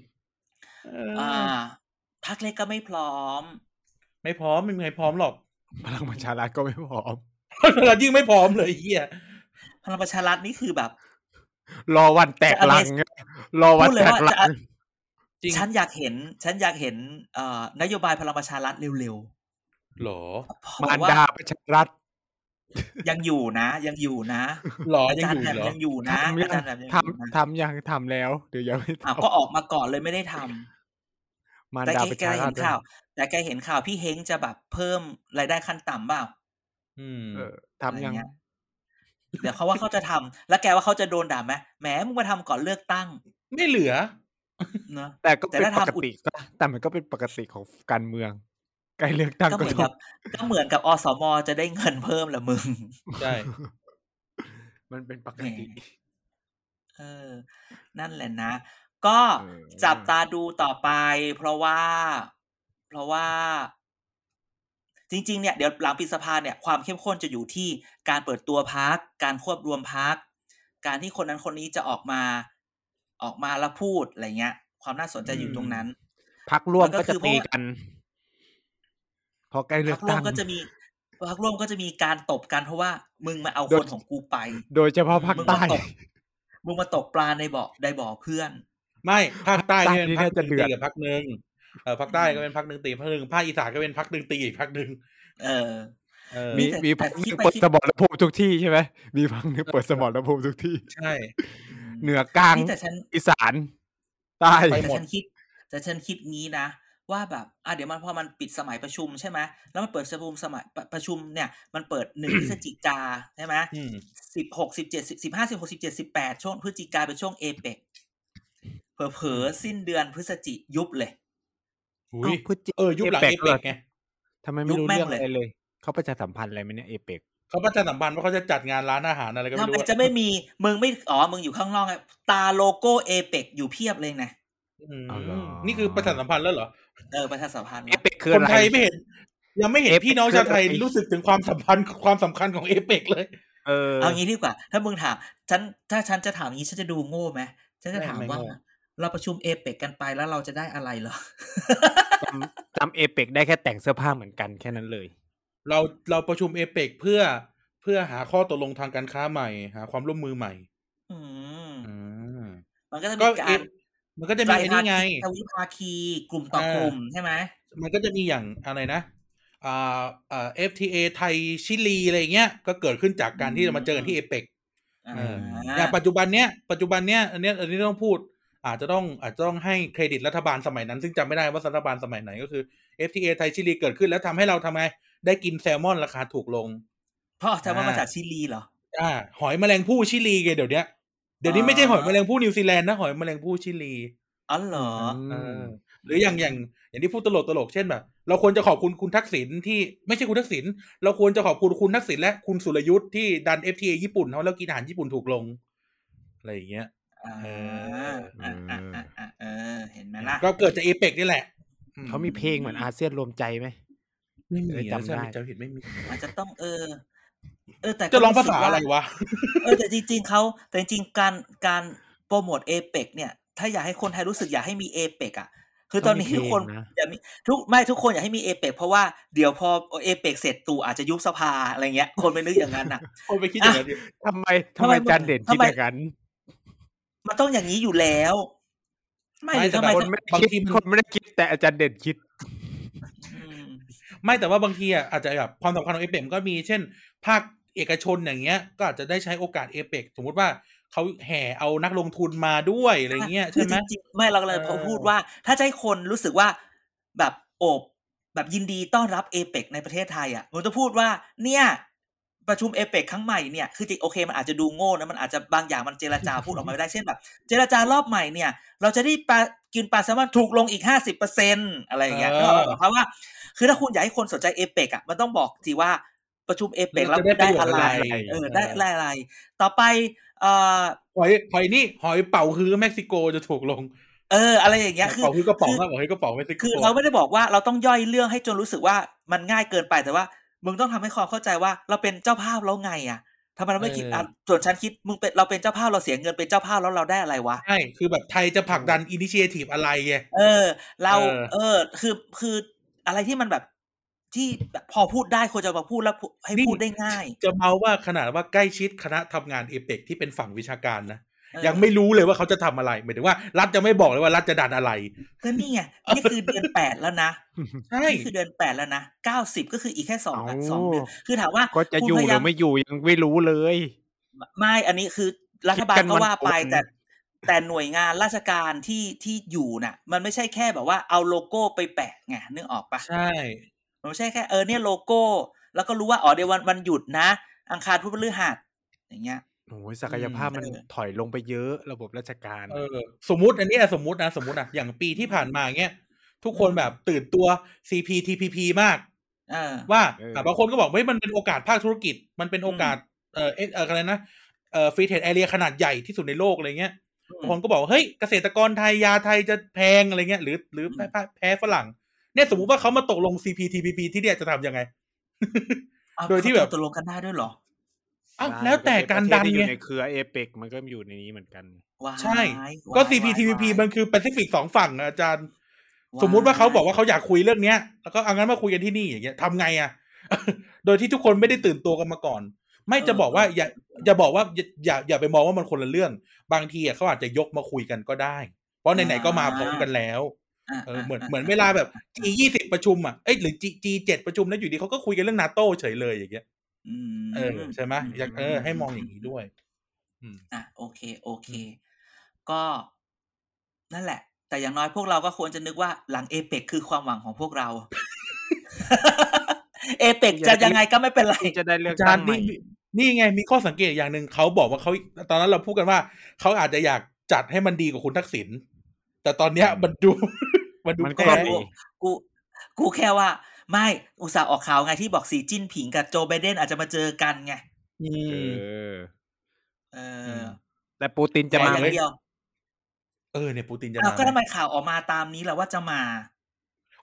พักเล็กก็ไม่พร้อมไม่มีใครพร้อมหรอกพลังประชารัฐก็ไม่พร้อมพลังประชารัฐยิ่งไม่พร้อมเลยเฮียพลังประชารัฐนี่คือแบบรอวันแตกลังรอวันแตกลังฉันอยากเห็นนโยบายพลังประชารัฐเร็วๆหรอมารดาประชารัฐยังอยู่นะหรอยังอยู่นะทำแล้วเดี๋ยวยังไม่ทำก็ออกมาก่อนเลยไม่ได้ทำแต่แกเห็นข่าวพี่เฮงจะแบบเพิ่มรายได้ขั้นต่ำบ้างทำยังเดี๋ยวเขาว่าเขาจะทำแล้วแกว่าเขาจะโดนด่าไหมแหมมึงมาทำก่อนเลือกตั้งไม่เหลือนะแต่ก็เป็นปกติแต่มันก็เป็นปกติของการเมืองใกล้เลือกตั้งก็เหมือนกับอสมจะได้เงินเพิ่มละมึงใช่มันเป็นปกตินั่นแหละนะก็จับตาดูต่อไปเพราะว่าจริงๆเนี่ยเดี๋ยวหลังปิดสภาเนี่ยความเข้มข้นจะอยู่ที่การเปิดตัวพรรคการควบรวมพรรคการที่คนนั้นคนนี้จะออกมาแล้วพูดอะไรเงี้ยความน่าสนใจอยู่ตรงนั้นพรรคร่วมก็จะตีกันพอใกล้เลือกตั้งพรรคร่วมก็จะมีการตบกันเพราะว่ามึงมาเอาคนของกูไปโดยเฉพาะพรรคใต้มึงมาตกปลาในบ่อเพื่อนไม่ภาคใต้เนี่ยเป็นภาคตีกับภาคนึงภาคใต้ก็เป็นภาคนึงตีภาคนึงภาคอีสานก็เป็นภาคนึงตีอีกภาคนึงมีภาคที่เปิดสมรภูมิทุกที่ใช่ไหมมีภาคที่เปิดสมรภูมิทุกที่ใช่เหนือกลางอีสานใต้ไปหมดแต่ฉันคิดงี้นะว่าแบบเดี๋ยวมันพอมันปิดสมัยประชุมใช่ไหมแล้วมันเปิดสมัยประชุมเนี่ยมันเปิด1 พฤศจิกาใช่ไหม16, 17, 15, 16, 17, 18ช่วงพฤศจิกาเป็นช่วงเอเปกเผลอๆสิ้นเดือนพฤศจิยุบเลยยุบหลังเอเปกไงทำไมไม่รู้เรื่องอะไรเลยเขาประชาสัมพันธ์อะไรไหมเนี่ยเอเปกเขาประชาสัมพันธ์ว่าเขาจะจัดงานร้านอาหารอะไรก็ไม่รู้ทำไมจะไม่มีมึงไม่มึงอยู่ข้างนอกไงตาโลโก้เอเปกอยู่เพียบเลยนะนี่คือประชาสัมพันธ์แล้วเหรอประชาสัมพันธ์เอเปกคืออะไรคนไทยไม่เห็นยังไม่เห็นพี่น้องชาวไทยรู้สึกถึงความสัมพันธ์ความสำคัญของเอเปกเลยเอางี้ดีกว่าถ้ามึงถามถ้าฉันจะถามงี้ฉันจะดูโง่ไหมฉันจะถามว่าเราประชุมเอเปกกันไปแล้วเราจะได้อะไรเหรอจำเอเปกได้แค่แต่งเสื้อผ้าเหมือนกันแค่นั้นเลยเราประชุมเอเปกเพื่อหาข้อตกลงทางการค้าใหม่หาความร่วมมือใหม่มันก็จะมีการมันก็จะมีนี่ไงทวิภาคีกลุ่มต่อกลุ่มใช่ไหมมันก็จะมีอย่างอะไรนะFTA ไทยชิลีอะไรเงี้ยก็เกิดขึ้นจากการที่เรามาเจอกันที่เอเปกอย่างปัจจุบันเนี้ยอันนี้ต้องพูดอาจจะต้องให้เครดิตรัฐบาลสมัยนั้นซึ่งจำไม่ได้ว่ารัฐบาลสมัยไหนก็คือ FTA ไทยชิลีเกิดขึ้นแล้วทำให้เราทำไงได้กินแซลมอนราคาถูกลงเพราะแซลมอนมาจากชิลีเหรอหอยแมลงภู่ชิลีไงเดี๋ยวนี้ไม่ใช่หอยแมลงภู่นิวซีแลนด์นะหอยแมลงภู่ชิลีอ๋อเหรอหรืออย่างที่พูดตลกเช่นแบบเราควรจะขอบคุณคุณทักษิณที่ไม่ใช่คุณทักษิณเราควรจะขอบคุณคุณทักษิณและคุณสุรยุทธ์ที่ดัน FTA ญี่ปุ่นเค้าแล้วกินอาหารญี่ปุ่นถูกลงอะไรอย่างเงี้ย นะก็เกิดจากเอเปกนี่แหละเขามีเพลงเหมือนอาเซียนรวมใจไหมไม่มีจำได้จำเห็นไม่มีอาจจะต้องแต่จะลองภาษาอะไรวะแต่จริงๆเขาแต่จริงการโปรโมทเอเปกเนี่ยถ้าอยากให้คนไทยรู้สึกอยากให้มีเอเปกอ่ะคือตอนนี้ทุกคนอย่ามีทุกคนอย่าให้มีเอเปกเพราะว่าเดี๋ยวพอเอเปกเสร็จตู่อาจจะยุบสภาอะไรเงี้ยคนไปนึกอย่างนั้นน่ะคนไปคิดอย่างนั้นทำไมจันเด่นคิดอย่างนั้นมันต้องอย่างนี้อยู่แล้วไม่หรือทำไมบางทีคนไม่ได้คิดแต่อาจารย์เด่นคิดไม่แต่ว่าบางทีอ่ะอาจจะแบบความสำคัญของเอเปกก็มีเช่นภาคเอกชนอย่างเงี้ยก็อาจจะได้ใช้โอกาสเอเปกสมมุติว่าเขาแห่เอานักลงทุนมาด้วยอะไรเงี้ยใช่ไหมไม่เราเลยพอพูดว่าถ้าจะให้คนรู้สึกว่าแบบโอบแบบยินดีต้อนรับเอเปกในประเทศไทยอ่ะผมจะพูดว่าเนี่ยประชุมเอเปกครั้งใหม่เนี่ยคือจริงโอเคมันอาจจะดูโง่นะมันอาจจะบางอย่างมันเจรจาพูดออกมาไม่ได้เช่นแบบเจรจารอบใหม่เนี่ยเราจะได้ปลากินปลาแซลมอนถูกลงอีก 50% อะไรอย่างเงี้ยเพราะว่าคือถ้าคุณอยากให้คนสนใจเอเปกอ่ะมันต้องบอกสิว่าประชุมเอเปกแล้วได้อะไรได้อะไรต่อไปหอยนี่หอยเป๋าฮื้อเม็กซิโกจะถูกลงอะไรอย่างเงี้ยคือเป๋าฮื้อกระป๋องครับหอยกระป๋องเม็กซิโกคือเราไม่ได้บอกว่าเราต้องย่อยเรื่องให้จนรู้สึกว่ามันง่ายเกินไปแต่ว่ามึงต้องทำให้ความเข้าใจว่าเราเป็นเจ้าภาพแล้วไงอ่ะทำไมเราไม่คิดส่วนฉันคิดมึงเป็นเราเป็นเจ้าภาพเราเสียเงินเป็นเจ้าภาพแล้วเราได้อะไรวะใช่คือแบบไทยจะผลักดันอินิเชทีฟอะไรไงเราคืออะไรที่มันแบบที่พอพูดได้ควรจะมาพูดแล้วให้พูดได้ง่ายจะเมาว่าขนาดว่าใกล้ชิดคณะทำงานเอเปกที่เป็นฝั่งวิชาการนะยังไม่รู้เลยว่าเขาจะทำอะไรหมายถึงว่ารัฐจะไม่บอกเลยว่ารัฐจะดันอะไรก็นี่ไงนี่คือเดือน8แล้วนะใช่นี่คือเดือน8แล้วนะ90ก็คืออีกแค่2เดือนคือถามว่าก็จะอยู่หรือไม่อยู่ยังไม่รู้เลยไม่อันนี้คือรัฐบาลก็ว่าไปแต่หน่วยงานราชการที่อยู่น่ะมันไม่ใช่แค่แบบว่าเอาโลโก้ไปแปะไงนึกออกปะใช่มันไม่ใช่แค่เนี่ยโลโก้แล้วก็รู้ว่าอ๋อเดี๋ยววันหยุดนะอังคารพุธพฤหัสอย่างเงี้ยโอ้ยศักยภาพมันถอยลงไปเยอะระบบราชการสมมุติอันนี้สมมุตินะอย่างปีที่ผ่านมาเงี้ยทุกคนแบบตื่นตัว CPTPP มากว่าบางคนก็บอกว่ามันเป็นโอกาสภาคธุรกิจมันเป็นโอกาสอะไรนะFree Trade Area ขนาดใหญ่ที่สุดในโลกอะไรเงี้ยบางคนก็บอกเฮ้ยเกษตรกรไทยยาไทยจะแพงอะไรเงี้ยหรือแพ้ฝรั่งเนี่ยสมมุติว่าเขามาตกลง CPTPP ที่เนี่ยจะทำยังไงโดยที่แบบตกลงกันได้ด้วยหรอแล้วแต่การดันเนี่ยอยู่ในเครือเอเปกมันก็อยู่ในนี้เหมือนกันใช่ก็ CPTPP มันคือแปซิฟิก2ฝั่งอาจารย์สมมุติว่าเขาบอกว่าเขาอยากคุยเรื่องเนี้ยแล้วก็เอางั้นมาคุยกันที่นี่อย่างเงี้ยทำไงอ่ะโดยที่ทุกคนไม่ได้ตื่นตัวกันมาก่อนไม่จะบอกว่าอย่าไปมองว่ามันคนละเรื่องบางทีอ่ะเขาอาจจะยกมาคุยกันก็ได้เพราะไหนๆก็มาพร้อมกันแล้วเหมือนเวลาแบบ G20 ประชุมอ่ะหรือ G7 ประชุมแล้วอยู่ดีเขาก็คุยกันเรื่อง NATO เฉยเลยอย่างเงี้ยใช่ไหมอยากให้มองอย่างนี้ด้วยโอเคก็นั่นแหละแต่อย่างน้อยพวกเราก็ควรจะนึกว่าหลังเอเปกคือความหวังของพวกเราเอเปกจะยังไงก็ไม่เป็นไรจะได้เลือกตั้งใหม่นี่ไงมีข้อสังเกตอย่างนึงเขาบอกว่าเขาตอนนั้นเราพูดกันว่าเขาอาจจะอยากจัดให้มันดีกว่าคุณทักษิณแต่ตอนเนี้ยมันดูแค่กูแค่ว่าไม่อุตส่าห์ออกข่าวไงที่บอกสีจิ้นผิงกับโจไบเดนอาจจะมาเจอกันไงแต่ปูตินจะมาไหมเนี่ยปูตินจะมาก็ทำไมข่าวออกมาตามนี้ล่ะว่าจะมา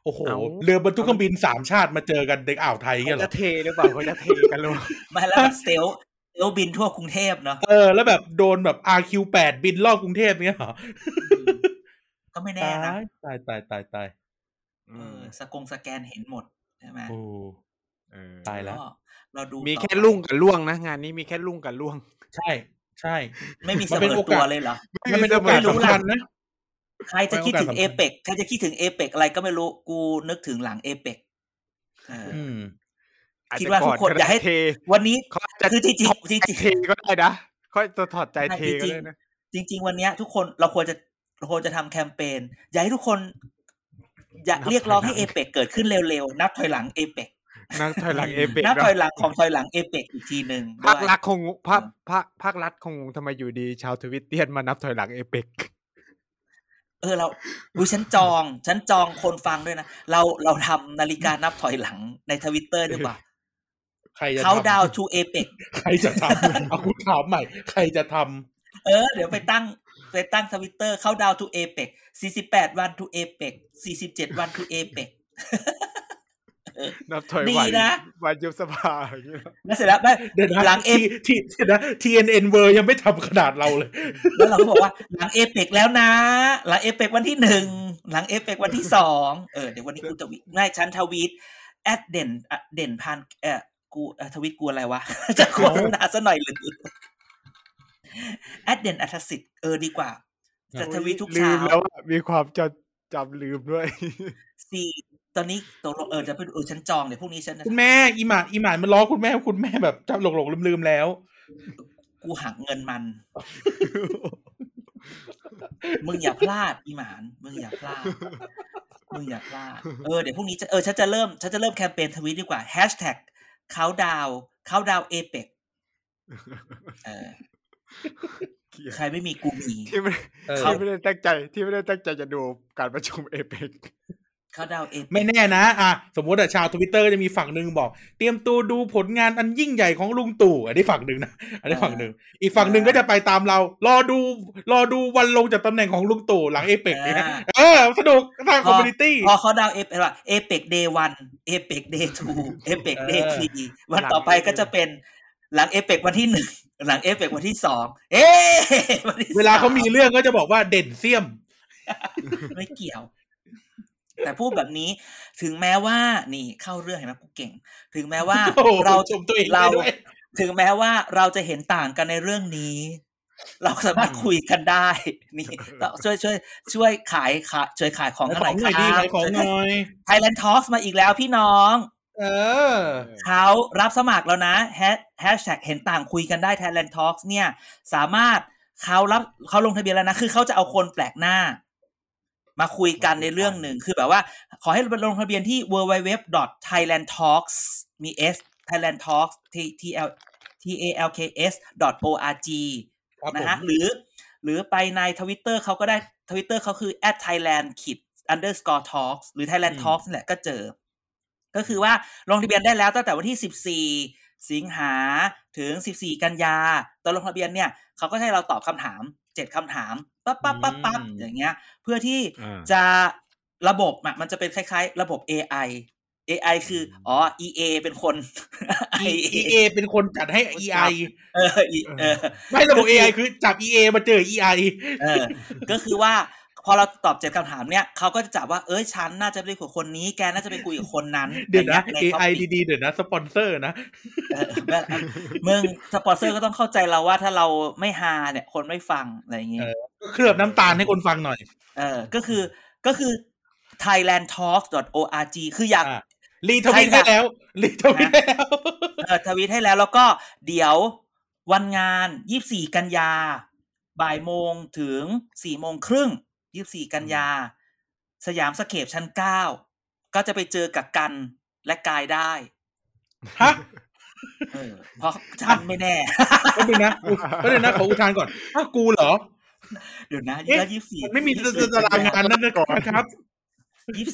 โอ้โหเรือบรรทุกเครื่องบิน3ชาติมาเจอกันในอ่าวไทยกันเหรอจะเทหรือเปล่าเขาจะเทกันรู้มาแล้วเซลบินทั่วกรุงเทพเนาะแล้วแบบโดนแบบ RQ8 บินรอบกรุงเทพเงี้ยเหรอก็ไม่แน่นะตายสแกนเห็นหมดใช่ไหมตายแล้วเราดูมีแค่ลุ่งกับล่วงนะงานนี้มีแค่ลุ่งกับล่วงใช่ไม่มีเสมอตัวเลยเหรอมันเป็นโอกาสสำคัญนะใครจะคิดถึงเอเปกอะไรก็ไม่รู้กูนึกถึงหลังเอเปกคิดว่าทุกคนอยากให้วันนี้คือจริงเทก็ได้นะค่อยตัวถอดใจเทก็ได้นะจริงๆวันนี้ทุกคนเราควรจะทำแคมเปญอยากให้ทุกคนอยากเรียกร้องให้เอเปกเกิดขึ้นเร็วๆนับถอยหลังเอเปกนับถอยหลังของถอยหลังเอเปกอีกทีนึงภาครัฐคงทำไมอยู่ดีชาวทวิตเตียนมานับถอยหลังเอเปกเราฉันจองคนฟังด้วยนะเราทำนาฬิกานับถอยหลังใน Twitter ดีกว่าใครจะทำดาวทูเอเปกใครจะทำเอาคุณถามใหม่ใครจะทำเดี๋ยวไปตั้ง ไปตั้ง Twitter เข้าดาวทูเอเปก48วันทูเอเปก47วันทูเอเปกนับถอยหลังนะวันยุบสภาอย่างนี้แล้วเสร็จแล้วเดินหลังเอที่นะ TNN เวอร์ยังไม่ทำขนาดเราเลยแล้วเราก็บอกว่าหลังเอเปกแล้วนะหลังเอเปกวันที่1หลังเอเปกวันที่2เดี๋ยววันนี้กูจะวิง่ายชั้นทวีต@เด่นพันกูทวีตกูอะไรวะจะโฆษณาซะหน่อยหรือ@เด่นอัธสิทธิ์ดีกว่าจะทวีตทุกเช้าแล้วมีความจะจำลืมด้วยตอนนี้ตกลงจะไปฉันจองเดี๋ยวพรุ่งนี้ฉันคุณแม่อีหมานมันล้อคุณแม่แบบจำหลงๆลืมๆแล้วกูหักเงินมัน มึงอย่าพลาดอีหมานมึงอย่าพลาดเดี๋ยวพรุ่งนี้ฉันจะเริ่มแคมเปญทวีตดีกว่า#countdown apex ใครไม่มีกูมีที่ไม่ได้ตั้งใจจะดูการประชุม apexเขาดาวเอไม่แน่นะสมมติชาว Twitter จะมีฝั่งนึงบอกเตรียมตัวดูผลงานอันยิ่งใหญ่ของลุงตู่อันนี้ฝั่งนึงนะอันนี้ฝั่งนึงอีกฝั่งนึงก็จะไปตามเรารอดูวันลงจากตำแหน่งของลุงตู่หลังเอเปกนะสนุกทางคอมมูนิตี้พอเขาดาวเอเปกว่าเอเปก Day 1 เอเปก Day 2 เอเปก Day 3วันต่อไปก็จะเป็นหลังเอเปกวันที่1หลังเอเปกวันที่2เวลาเขามีเรื่องก็จะบอกว่าเด่นเสี้ยมไม่เกี่ยวแต่พูดแบบนี้ถึงแม้ว่านี่เข้าเรื่องเห็นไหมกูเก่งถึงแม้ว่าเราชมตัวเองเราถึงแม้ว่าเราจะเห็นต่างกันในเรื่องนี้เราสามารถคุยกันได้นี่ช่วยขายของหน่อยดีขายของหน่อย Thailand Talks มาอีกแล้วพี่น้องเขารับสมัครแล้วนะ#เห็นต่างคุยกันได้ Thailand Talks เนี่ยสามารถเขาลงทะเบียนแล้วนะคือเขาจะเอาคนแปลกหน้ามาคุยกันในเรื่องหนึ่งคือแบบว่าขอให้ลงทะเบียนที่ www.thailandtalks มี s thailandtalks thalks.org นะฮะหรือไปใน Twitter เขาก็ได้ Twitter เขาคือ @thailand_talks หรือ Thailand Talks นั่นแหละก็เจอก็คือว่าลงทะเบียนได้แล้วตั้งแต่วันที่14สิงหาถึง14กันยาตอนลงทะเบียนเนี่ยเขาก็ให้เราตอบคำถาม7คำถามปั๊บอย่างเงี้ยเพื่อที่จะระบบมันจะเป็นคล้ายๆระบบ AI คือEA เป็นคน EA เป็นคนจัดให้ EI ไม่ระบบ AI คือจับ EA มาเจอ EI ก็คือว่าพอเราตอบ7คำถามเนี่ยเขาก็จะจับว่าฉันน่าจะไปคุยกับคนนี้แกน่าจะไปคุยกับคนนั้นเดี๋ยวนะ AI ดีๆเดี๋ยวนะสปอนเซอร์นะมึงสปอนเซอร์ก็ต้องเข้าใจเราว่าถ้าเราไม่ฮาเนี่ยคนไม่ฟังอะไรอย่างงี้ก็เคลือบน้ำตาลให้คนฟังหน่อยก็คือ thailandtalks.org คืออยากรีทวีตให้แล้วทวีตให้แล้วก็เดี๋ยววันงาน24กันยาบ่ายโมงถึง 4:30 น24กันยาสยามสเคปชั้น9ก็จะไปเจอกับกันและกายได้ฮะเพราะฉันไม่แน่ก็เดี๋ยวนะขออุทานก่อนกูเหรอเดี๋ยวนะ24มันไม่มีตารางงานนั่นก่อนนะครั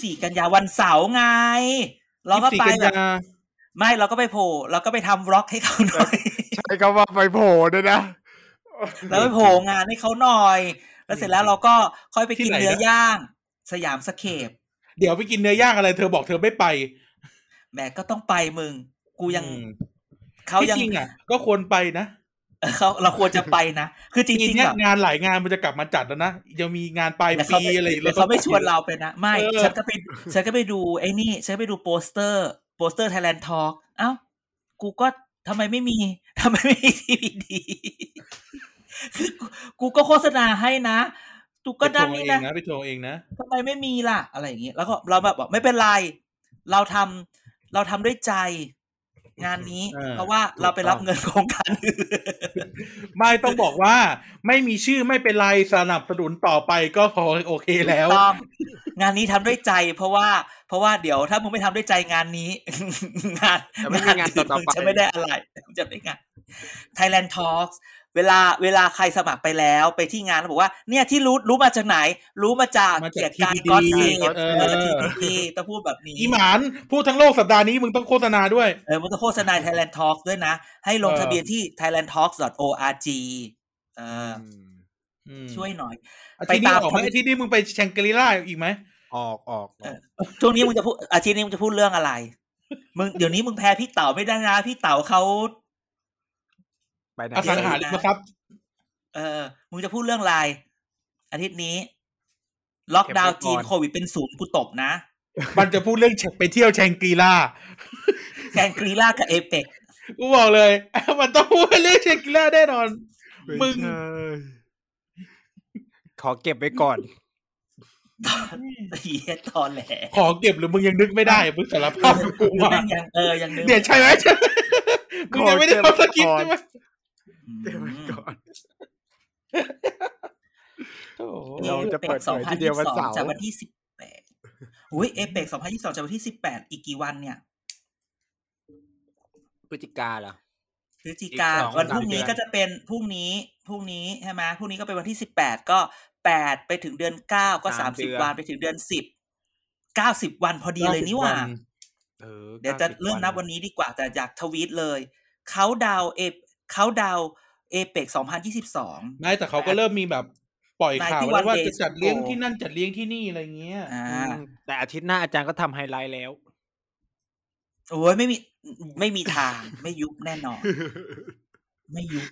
บ24กันยาวันเสาร์ไงเราก็ไปไม่เราก็ไปโผล่เราก็ไปทำร็อกให้เขาหน่อยใช่ก็ว่าไปโผล่ด้วยนะแล้วไปโผล่งานให้เขาหน่อยแล้วเสร็จแล้วเราก็ค่อยไปกินเนื้อย่างสยามสเคปเดี๋ยวไปกินเนื้อย่างอะไรเธอบอกเธอไม่ไปแหมก็ต้องไปมึงกูยังเขายังจริงอ่ะก็ควรไปนะเราควรจะไปนะคือจริงๆงานหลายงานมันจะกลับมาจัดแล้วนะยังมีงานปลายปีอะไรแล้วเขาไม่ชวนเราไปนะไม่ฉันก็ไปดูไอ้นี่ฉันไปดูโปสเตอร์ Thailand Talk เอ้ากูก็ทำไมไม่มี DVDกูก็โฆษณาให้นะกูก็ดันนี่นะไปโทรเองนะทำไมไม่มีล่ะอะไรอย่างเงี้ยแล้วก็เราแบบบอกไม่เป็นไรเราทำด้วยใจงานนี้เพราะว่าเราไปรับเงินของกันไม่ต้องบอกว่าไม่มีชื่อไม่เป็นไรสนับสนุนต่อไปก็พอโอเคแล้วงานนี้ทำด้วยใจเพราะว่าเดี๋ยวถ้ามึงไม่ทำด้วยใจงานนี้งานต่อไปจะไม่ได้อะไรจะไม่งาน Thailand Talksเวลาใครสมัครไปแล้วไปที่งานแล้วบอกว่าเนี่ยที่รู้มาจากไหนรู้มาจากเกียรติกายก๊อตซีที่ต้องพูดแบบนี้อีหมานพูดทั้งโลกสัปดาห์นี้มึงต้องโฆษณาด้วยมึงต้องโฆษณา Thailand Talks ด้วยนะให้ลงทะเบียนที่ thailandtalks.org ช่วยหน่อยไปตามออกไหมอาทิตย์นี้มึงไปแชงกรีล่าอีกไหมออกช่วงนี้มึงจะพูดอาทิตย์นี้มึงจะพูดเรื่องอะไรมึงเดี๋ยวนี้มึงแพ้พี่เต๋าไม่ได้นะพี่เต๋าเขาไปนะอาสังหาริมทรัพย์มึงจะพูดเรื่องอะไรอาทิตย์นี้ล็อกดาวน์จีนโควิดเป็นศูนย์กูตบนะมันจะพูดเรื่องไปเที่ยวแชงกรีล่ากับเอเปกกูบอกเลยมันต้องพูดเรื่องแชงกรีล่าแน่นอนมึงขอเก็บไว้ก่อนเฮียตอนแหลขอเก็บหรือมึงยังนึกไม่ได้มึงสารภาพกูว่ายังนึกเนี่ยใช่ไหมมึงยังไม่ได้ทำสกิปใช่ไหมเก็บไว้ก่อนเราจะเปิดเผยทีเดียววันเสาร์จากวันที่18อุ้ยเอเปก2022จากวันที่18อีกกี่วันเนี่ยพฤศจิกาเหรอพฤศจิกาวันพรุ่งนี้ก็จะเป็นพรุ่งนี้ใช่ไหมพรุ่งนี้ก็เป็นวันที่18ก็8ไปถึงเดือน9ก็30วันไปถึงเดือน10 90วันพอดีเลยนี่หว่าเดี๋ยวจะเริ่มนับวันนี้ดีกว่าแต่อยากทวีตเลยเค้าดาวเอเปก2022ไม่แต่เขาก็เริ่มมีแบบปล่อยข่าวแล้วว่าจะจัดเลี้ยงที่นั่นจัดเลี้ยงที่นี่อะไรเงี้ยแต่อาทิตย์หน้าอาจารย์ก็ทำไฮไลท์แล้วโอ้ยไม่มีทางไม่ยุบแน่นอนไม่ยุบ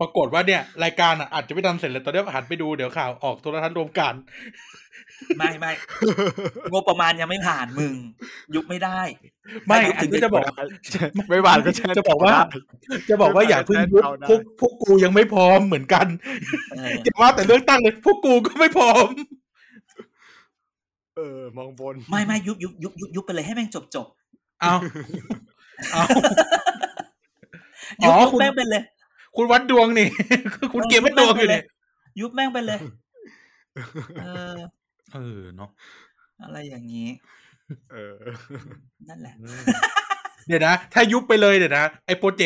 ปรากฏว่าเนี่ยรายการอ่ะอาจจะไม่ทำเสร็จเลยตอนนี้หันไปดูเดี๋ยวข่าวออกโทรทัศน์รวมกันไม่งบประมาณยังไม่ผ่านมึงยุบไม่ได้ไม่ถึงจะบอกไม่ผ่านก็จะบอกว่าอย่าเพิ่งยุบพวกกูยังไม่พร้อมเหมือนกันอย่าว่าแต่เรื่องตั้งเลยพวกกูก็ไม่พร้อมมองบนไม่ยุบไปเลยให้แม่งจบเอายุบแม่งไปเลยคุณวัดดวงนี่คุณเกมไม่ดวงอยู่นี่ยุบแม่งไปเลยเนาะอะไรอย่างนี้นั่นแหละเดี๋ยวนะถ้ายุบไปเลยเดี๋ยวนะไอ้โปรเ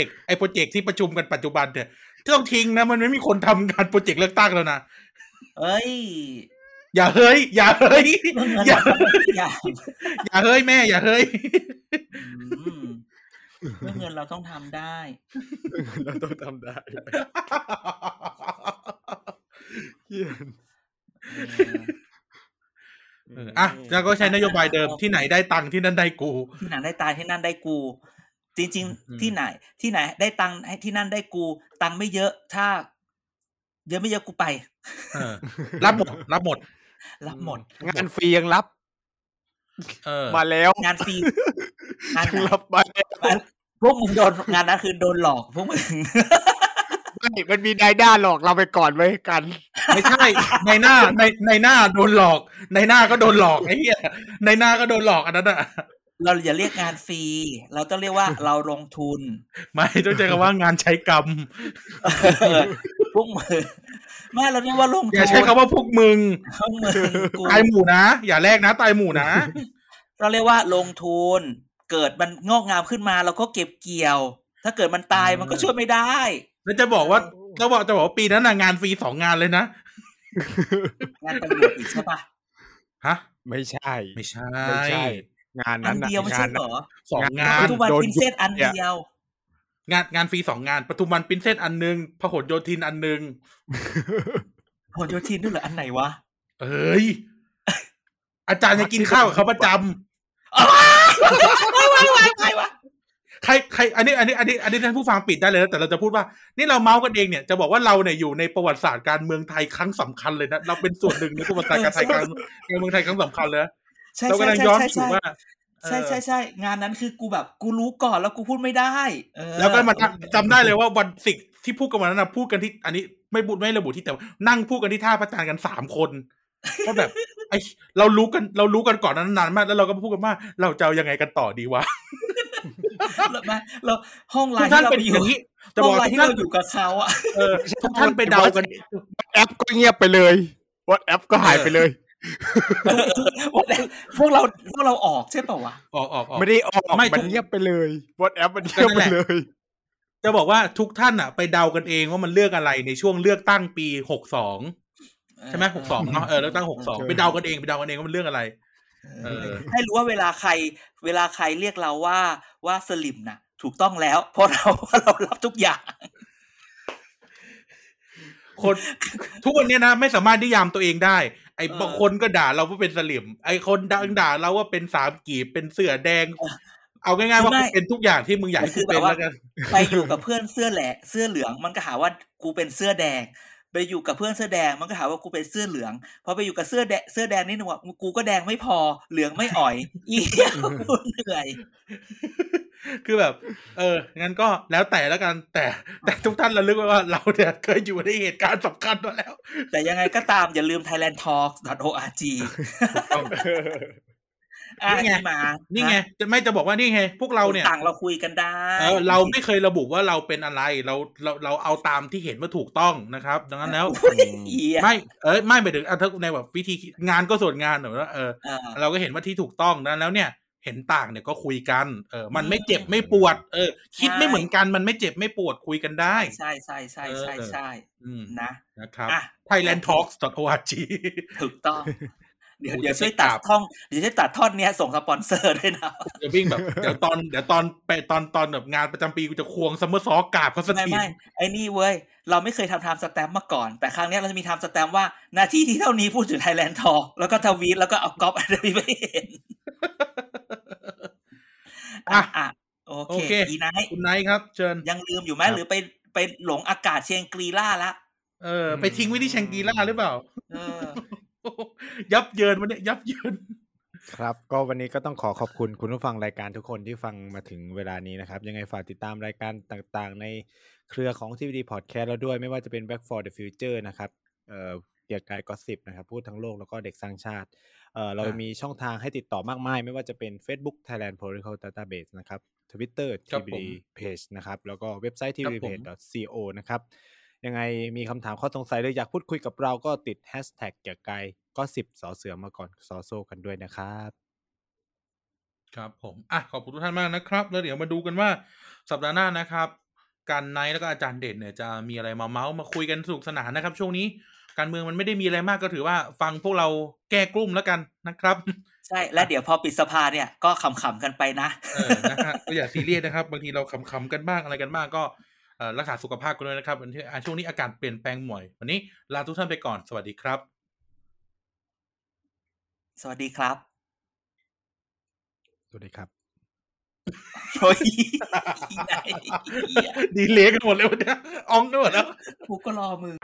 จกต์ที่ประชุมกันปัจจุบันเนี่ยต้องทิ้งนะมันไม่มีคนทำงานโปรเจกต์เลือกตั้งแล้วนะเอ้ยอย่าเฮ้ยแม่อย่าเฮ้ยเงินเราต้องทำได้เยี่ยมอ่ะแล้วก็ใช้นโยบายเดิมที่ไหนได้ตังค์ที่นั่นได้กูที่ไหนได้ตายที่นั่นได้กูจริงๆที่ไหนได้ตังค์ที่นั่นได้กูตังค์ไม่เยอะถ้าเยอะไม่เยอะกูไปรับหมดงานฟรียังรับมาแล้วงานฟรีงานรับมาแล้วพวกมึงโดนงานนั้นคือโดนหลอกพวกมึงมันมีนายหน้าหลอกเราไปก่อนไว้กันไม่ใช่นายหน้าโดนหลอกนายหน้าก็โดนหลอกไอ้เหี้ยนายหน้าก็โดนหลอกอันนั้นอ่ะเราอย่าเรียกงานฟรีเราต้องเรียกว่าเราลงทุนไม่ต้องใช้คำว่างานใช้กรรมพวกมึงไม่เราเรียกว่าลงทุนอย่าใช้คำว่าพวกมึงตายหมู่นะอย่าแลกนะตายหมู่นะเราเรียกว่าลงทุนเกิดมันงอกงามขึ้นมาเราก็เก็บเกี่ยวถ้าเกิดมันตายมันก็ช่วยไม่ได้แล้วจะบอกปีนั้นงานฟรี2งานเลยนะงานตำรวจอีกใช่ป่ะฮะไม่ใช่งานนั้นน่ะงาน2งานปทุมวันปรินเซสอันเดียวงานฟรี2งานปทุมวันปรินเซสอันนึงพหลโยธินอันนึงพหลโยธินด้วยเหรออันไหนวะเอ้ยอาจารย์จะกินข้าวกับเขาประจำไว้ใครอันนี้ท่านผู้ฟังปิดได้เลยนะแต่เราจะพูดว่านี่เราเมาส์กันเองเนี่ยจะบอกว่าเราเนี่ยอยู่ในประวัติศาสตร์การเมืองไทยครั้งสำคัญเลยนะเราเป็นส่วนหนึ่งในประวัติศาสตร์การไทยการเมืองไทยครั้งสำคัญเลยเรากำลังย้อนสู่ว่าใช่งานนั้นคือกูแบบกูรู้ก่อนแล้วกูพูดไม่ได้แล้วก็มาจำได้เลยว่าวันศิษย์ที่พูดกันวันนั้นนะพูดกันที่อันนี้ไม่ระบุที่แต่นั่งพูดกันที่ท่าพระจันทร์กัน3คนก็แบบไอเรารู้กันก่อนนานมากแล้วเราก็พูดกันว่าเราจะเอายังไงกันต่อดีวะเราห้องไลน์ที่เราอยู่จะบอกที่เราอยู่กับเขาอ่ะทุกท่านไปเดากันแอปก็เงียบไปเลยวอทแอปก็หายไปเลยพวกเราออกใช่ป่าววะออกไม่ได้ออกมันเงียบไปเลยวอทแอปมันเงียบไปเลยจะบอกว่าทุกท่านอ่ะไปเดากันเองว่ามันเลือกอะไรในช่วงเลือกตั้งปี62ใช่ไหม62เนาะเลือกตั้ง62ไปเดากันเองว่ามันเรื่องอะไรให้รู้ว่าเวลาใครเรียกเราว่าสลิมนะถูกต้องแล้วเพราะเรารับทุกอย่าง คนทุกวันนี้นะไม่สามารถนิยามตัวเองได้ไอ้บางคนก็ด่าเราว่าเป็นสลิมไอ้คนด่าเราว่าเป็นสามกีบเป็นเสื้อแดงเอาง่ายๆว่าเป็นทุกอย่างที่มึงอยากให้เป็นแล้วกันไปอยู่กับเพื่อนเสื้อแหละเสื้อเหลืองมันก็หาว่ากูเป็นเสื้อแดงไปอยู่กับเพื่อนเสื้อแดงมันก็หาว่ากูเป็นเสื้อเหลืองพอไปอยู่กับเสื้อแดงนี่หนูว่ากูก็แดงไม่พอเหลืองไม่อ่อยอีเหี้ยกูเหนื่อยคือแบบงั้นก็แล้วแต่ละกันแต่ทุกท่านระลึกไว้ว่าเราเนี่ยเคยอยู่ในเหตุการณ์สำคัญมาแล้วแต่ยังไงก็ตามอย่าลืม thailandtalks.org นี่ไงจะไม่จะบอกว่านี่ไงพวกเราเนี่ยต่างเราคุยกันได้เราไม่เคยระบุว่าเราเป็นอะไรเราเอาตามที่เห็นว่าถูกต้องนะครับดังนั้นแล้วไม่ไปถึงถ้าในแบบวิธีงานก็ส่วนงานหน่อยว่าเราก็เห็นว่าที่ถูกต้องดังนั้นแล้วเนี่ยเห็นต่างเนี่ยก็คุยกันมันไม่เจ็บไม่ปวดคิดไม่เหมือนกันมันไม่เจ็บไม่ปวดคุยกันได้ใช่ใช่ใช่ใช่ใช่นะครับ thailandtalks.org ถูกต้องเดี๋ยวช่วยตัดท่องเดี๋ยวช่วยตัดท่อนเนี้ยส่งสปอนเซอร์ด้วยนะเดี๋ยววิ่งแบบเดี๋ยวตอนไปตอนแบบงานประจำปีกูจะควงซัมเมอร์ซอสกราบเขาสักทีไม่ไอ้นี่เว้ยเราไม่เคยทำไทม์สแตมป์มาก่อนแต่ครั้งเนี้ยเราจะมีไทม์สแตมป์ว่านาทีที่เท่านี้พูดถึง Thailand Talk แล้วก็ทวีตแล้วก็เอาก๊อปอะไรไปเห็นอ่ะโอเคอีไนท์คุณไนท์ครับเชิญยังลืมอยู่ไหมหรือไปหลงอากาศเชียงกรีล่าละไปทิ้งไว้ที่เชียงกรีล่าหรือเปล่ายับเยินวันนี้ยับเยินครับก็วันนี้ก็ต้องขอขอบคุณคุณผู้ฟังรายการทุกคนที่ฟังมาถึงเวลานี้นะครับยังไงฝากติดตามรายการต่างๆในเครือของ TVD Podcast แล้วด้วยไม่ว่าจะเป็น Back for the Future นะครับเกียร์กายGossipนะครับพูดทั้งโลกแล้วก็เด็กสร้างชาติเรามีช่องทางให้ติดต่อมากมายไม่ว่าจะเป็น Facebook Thailand Political Database นะครับ Twitter TVD Page นะครับแล้วก็เว็บไซต์ tvdpage.co นะครับยังไงมีคำถามข้อสงสัยหรืออยากพูดคุยกับเราก็ติดแฮชแท็กเกียร์กายก็10สอเสือมาก่อนสอโซกันด้วยนะครับครับผมขอบคุณทุกท่านมากนะครับแล้วเดี๋ยวมาดูกันว่าสัปดาห์หน้านะครับกันไนท์แล้วก็อาจารย์เดชเนี่ยจะมีอะไรมาเม้ามาคุยกันสนุกสนานนะครับช่วงนี้การเมืองมันไม่ได้มีอะไรมากก็ถือว่าฟังพวกเราแก้กลุ้มแล้วกันนะครับใช่และเดี๋ยวพอปิดสภาเนี่ยก็ขำๆกันไปนะนะฮะก็อย่าซีเรียสนะครับบางทีเราขำๆกันบ้างอะไรกันบ้างก็รักษาสุขภาพกันด้วยนะครับช่วงนี้อากาศเปลี่ยนแปลงบ่อยวันนี้ลาทุกท่านไปก่อนสวัสดีครับสวัสดีครับสวัสดีครับโอ้ยดีเลยกันหมดเลยวันนี้อองกันหมดแล้วกูก็รอมือ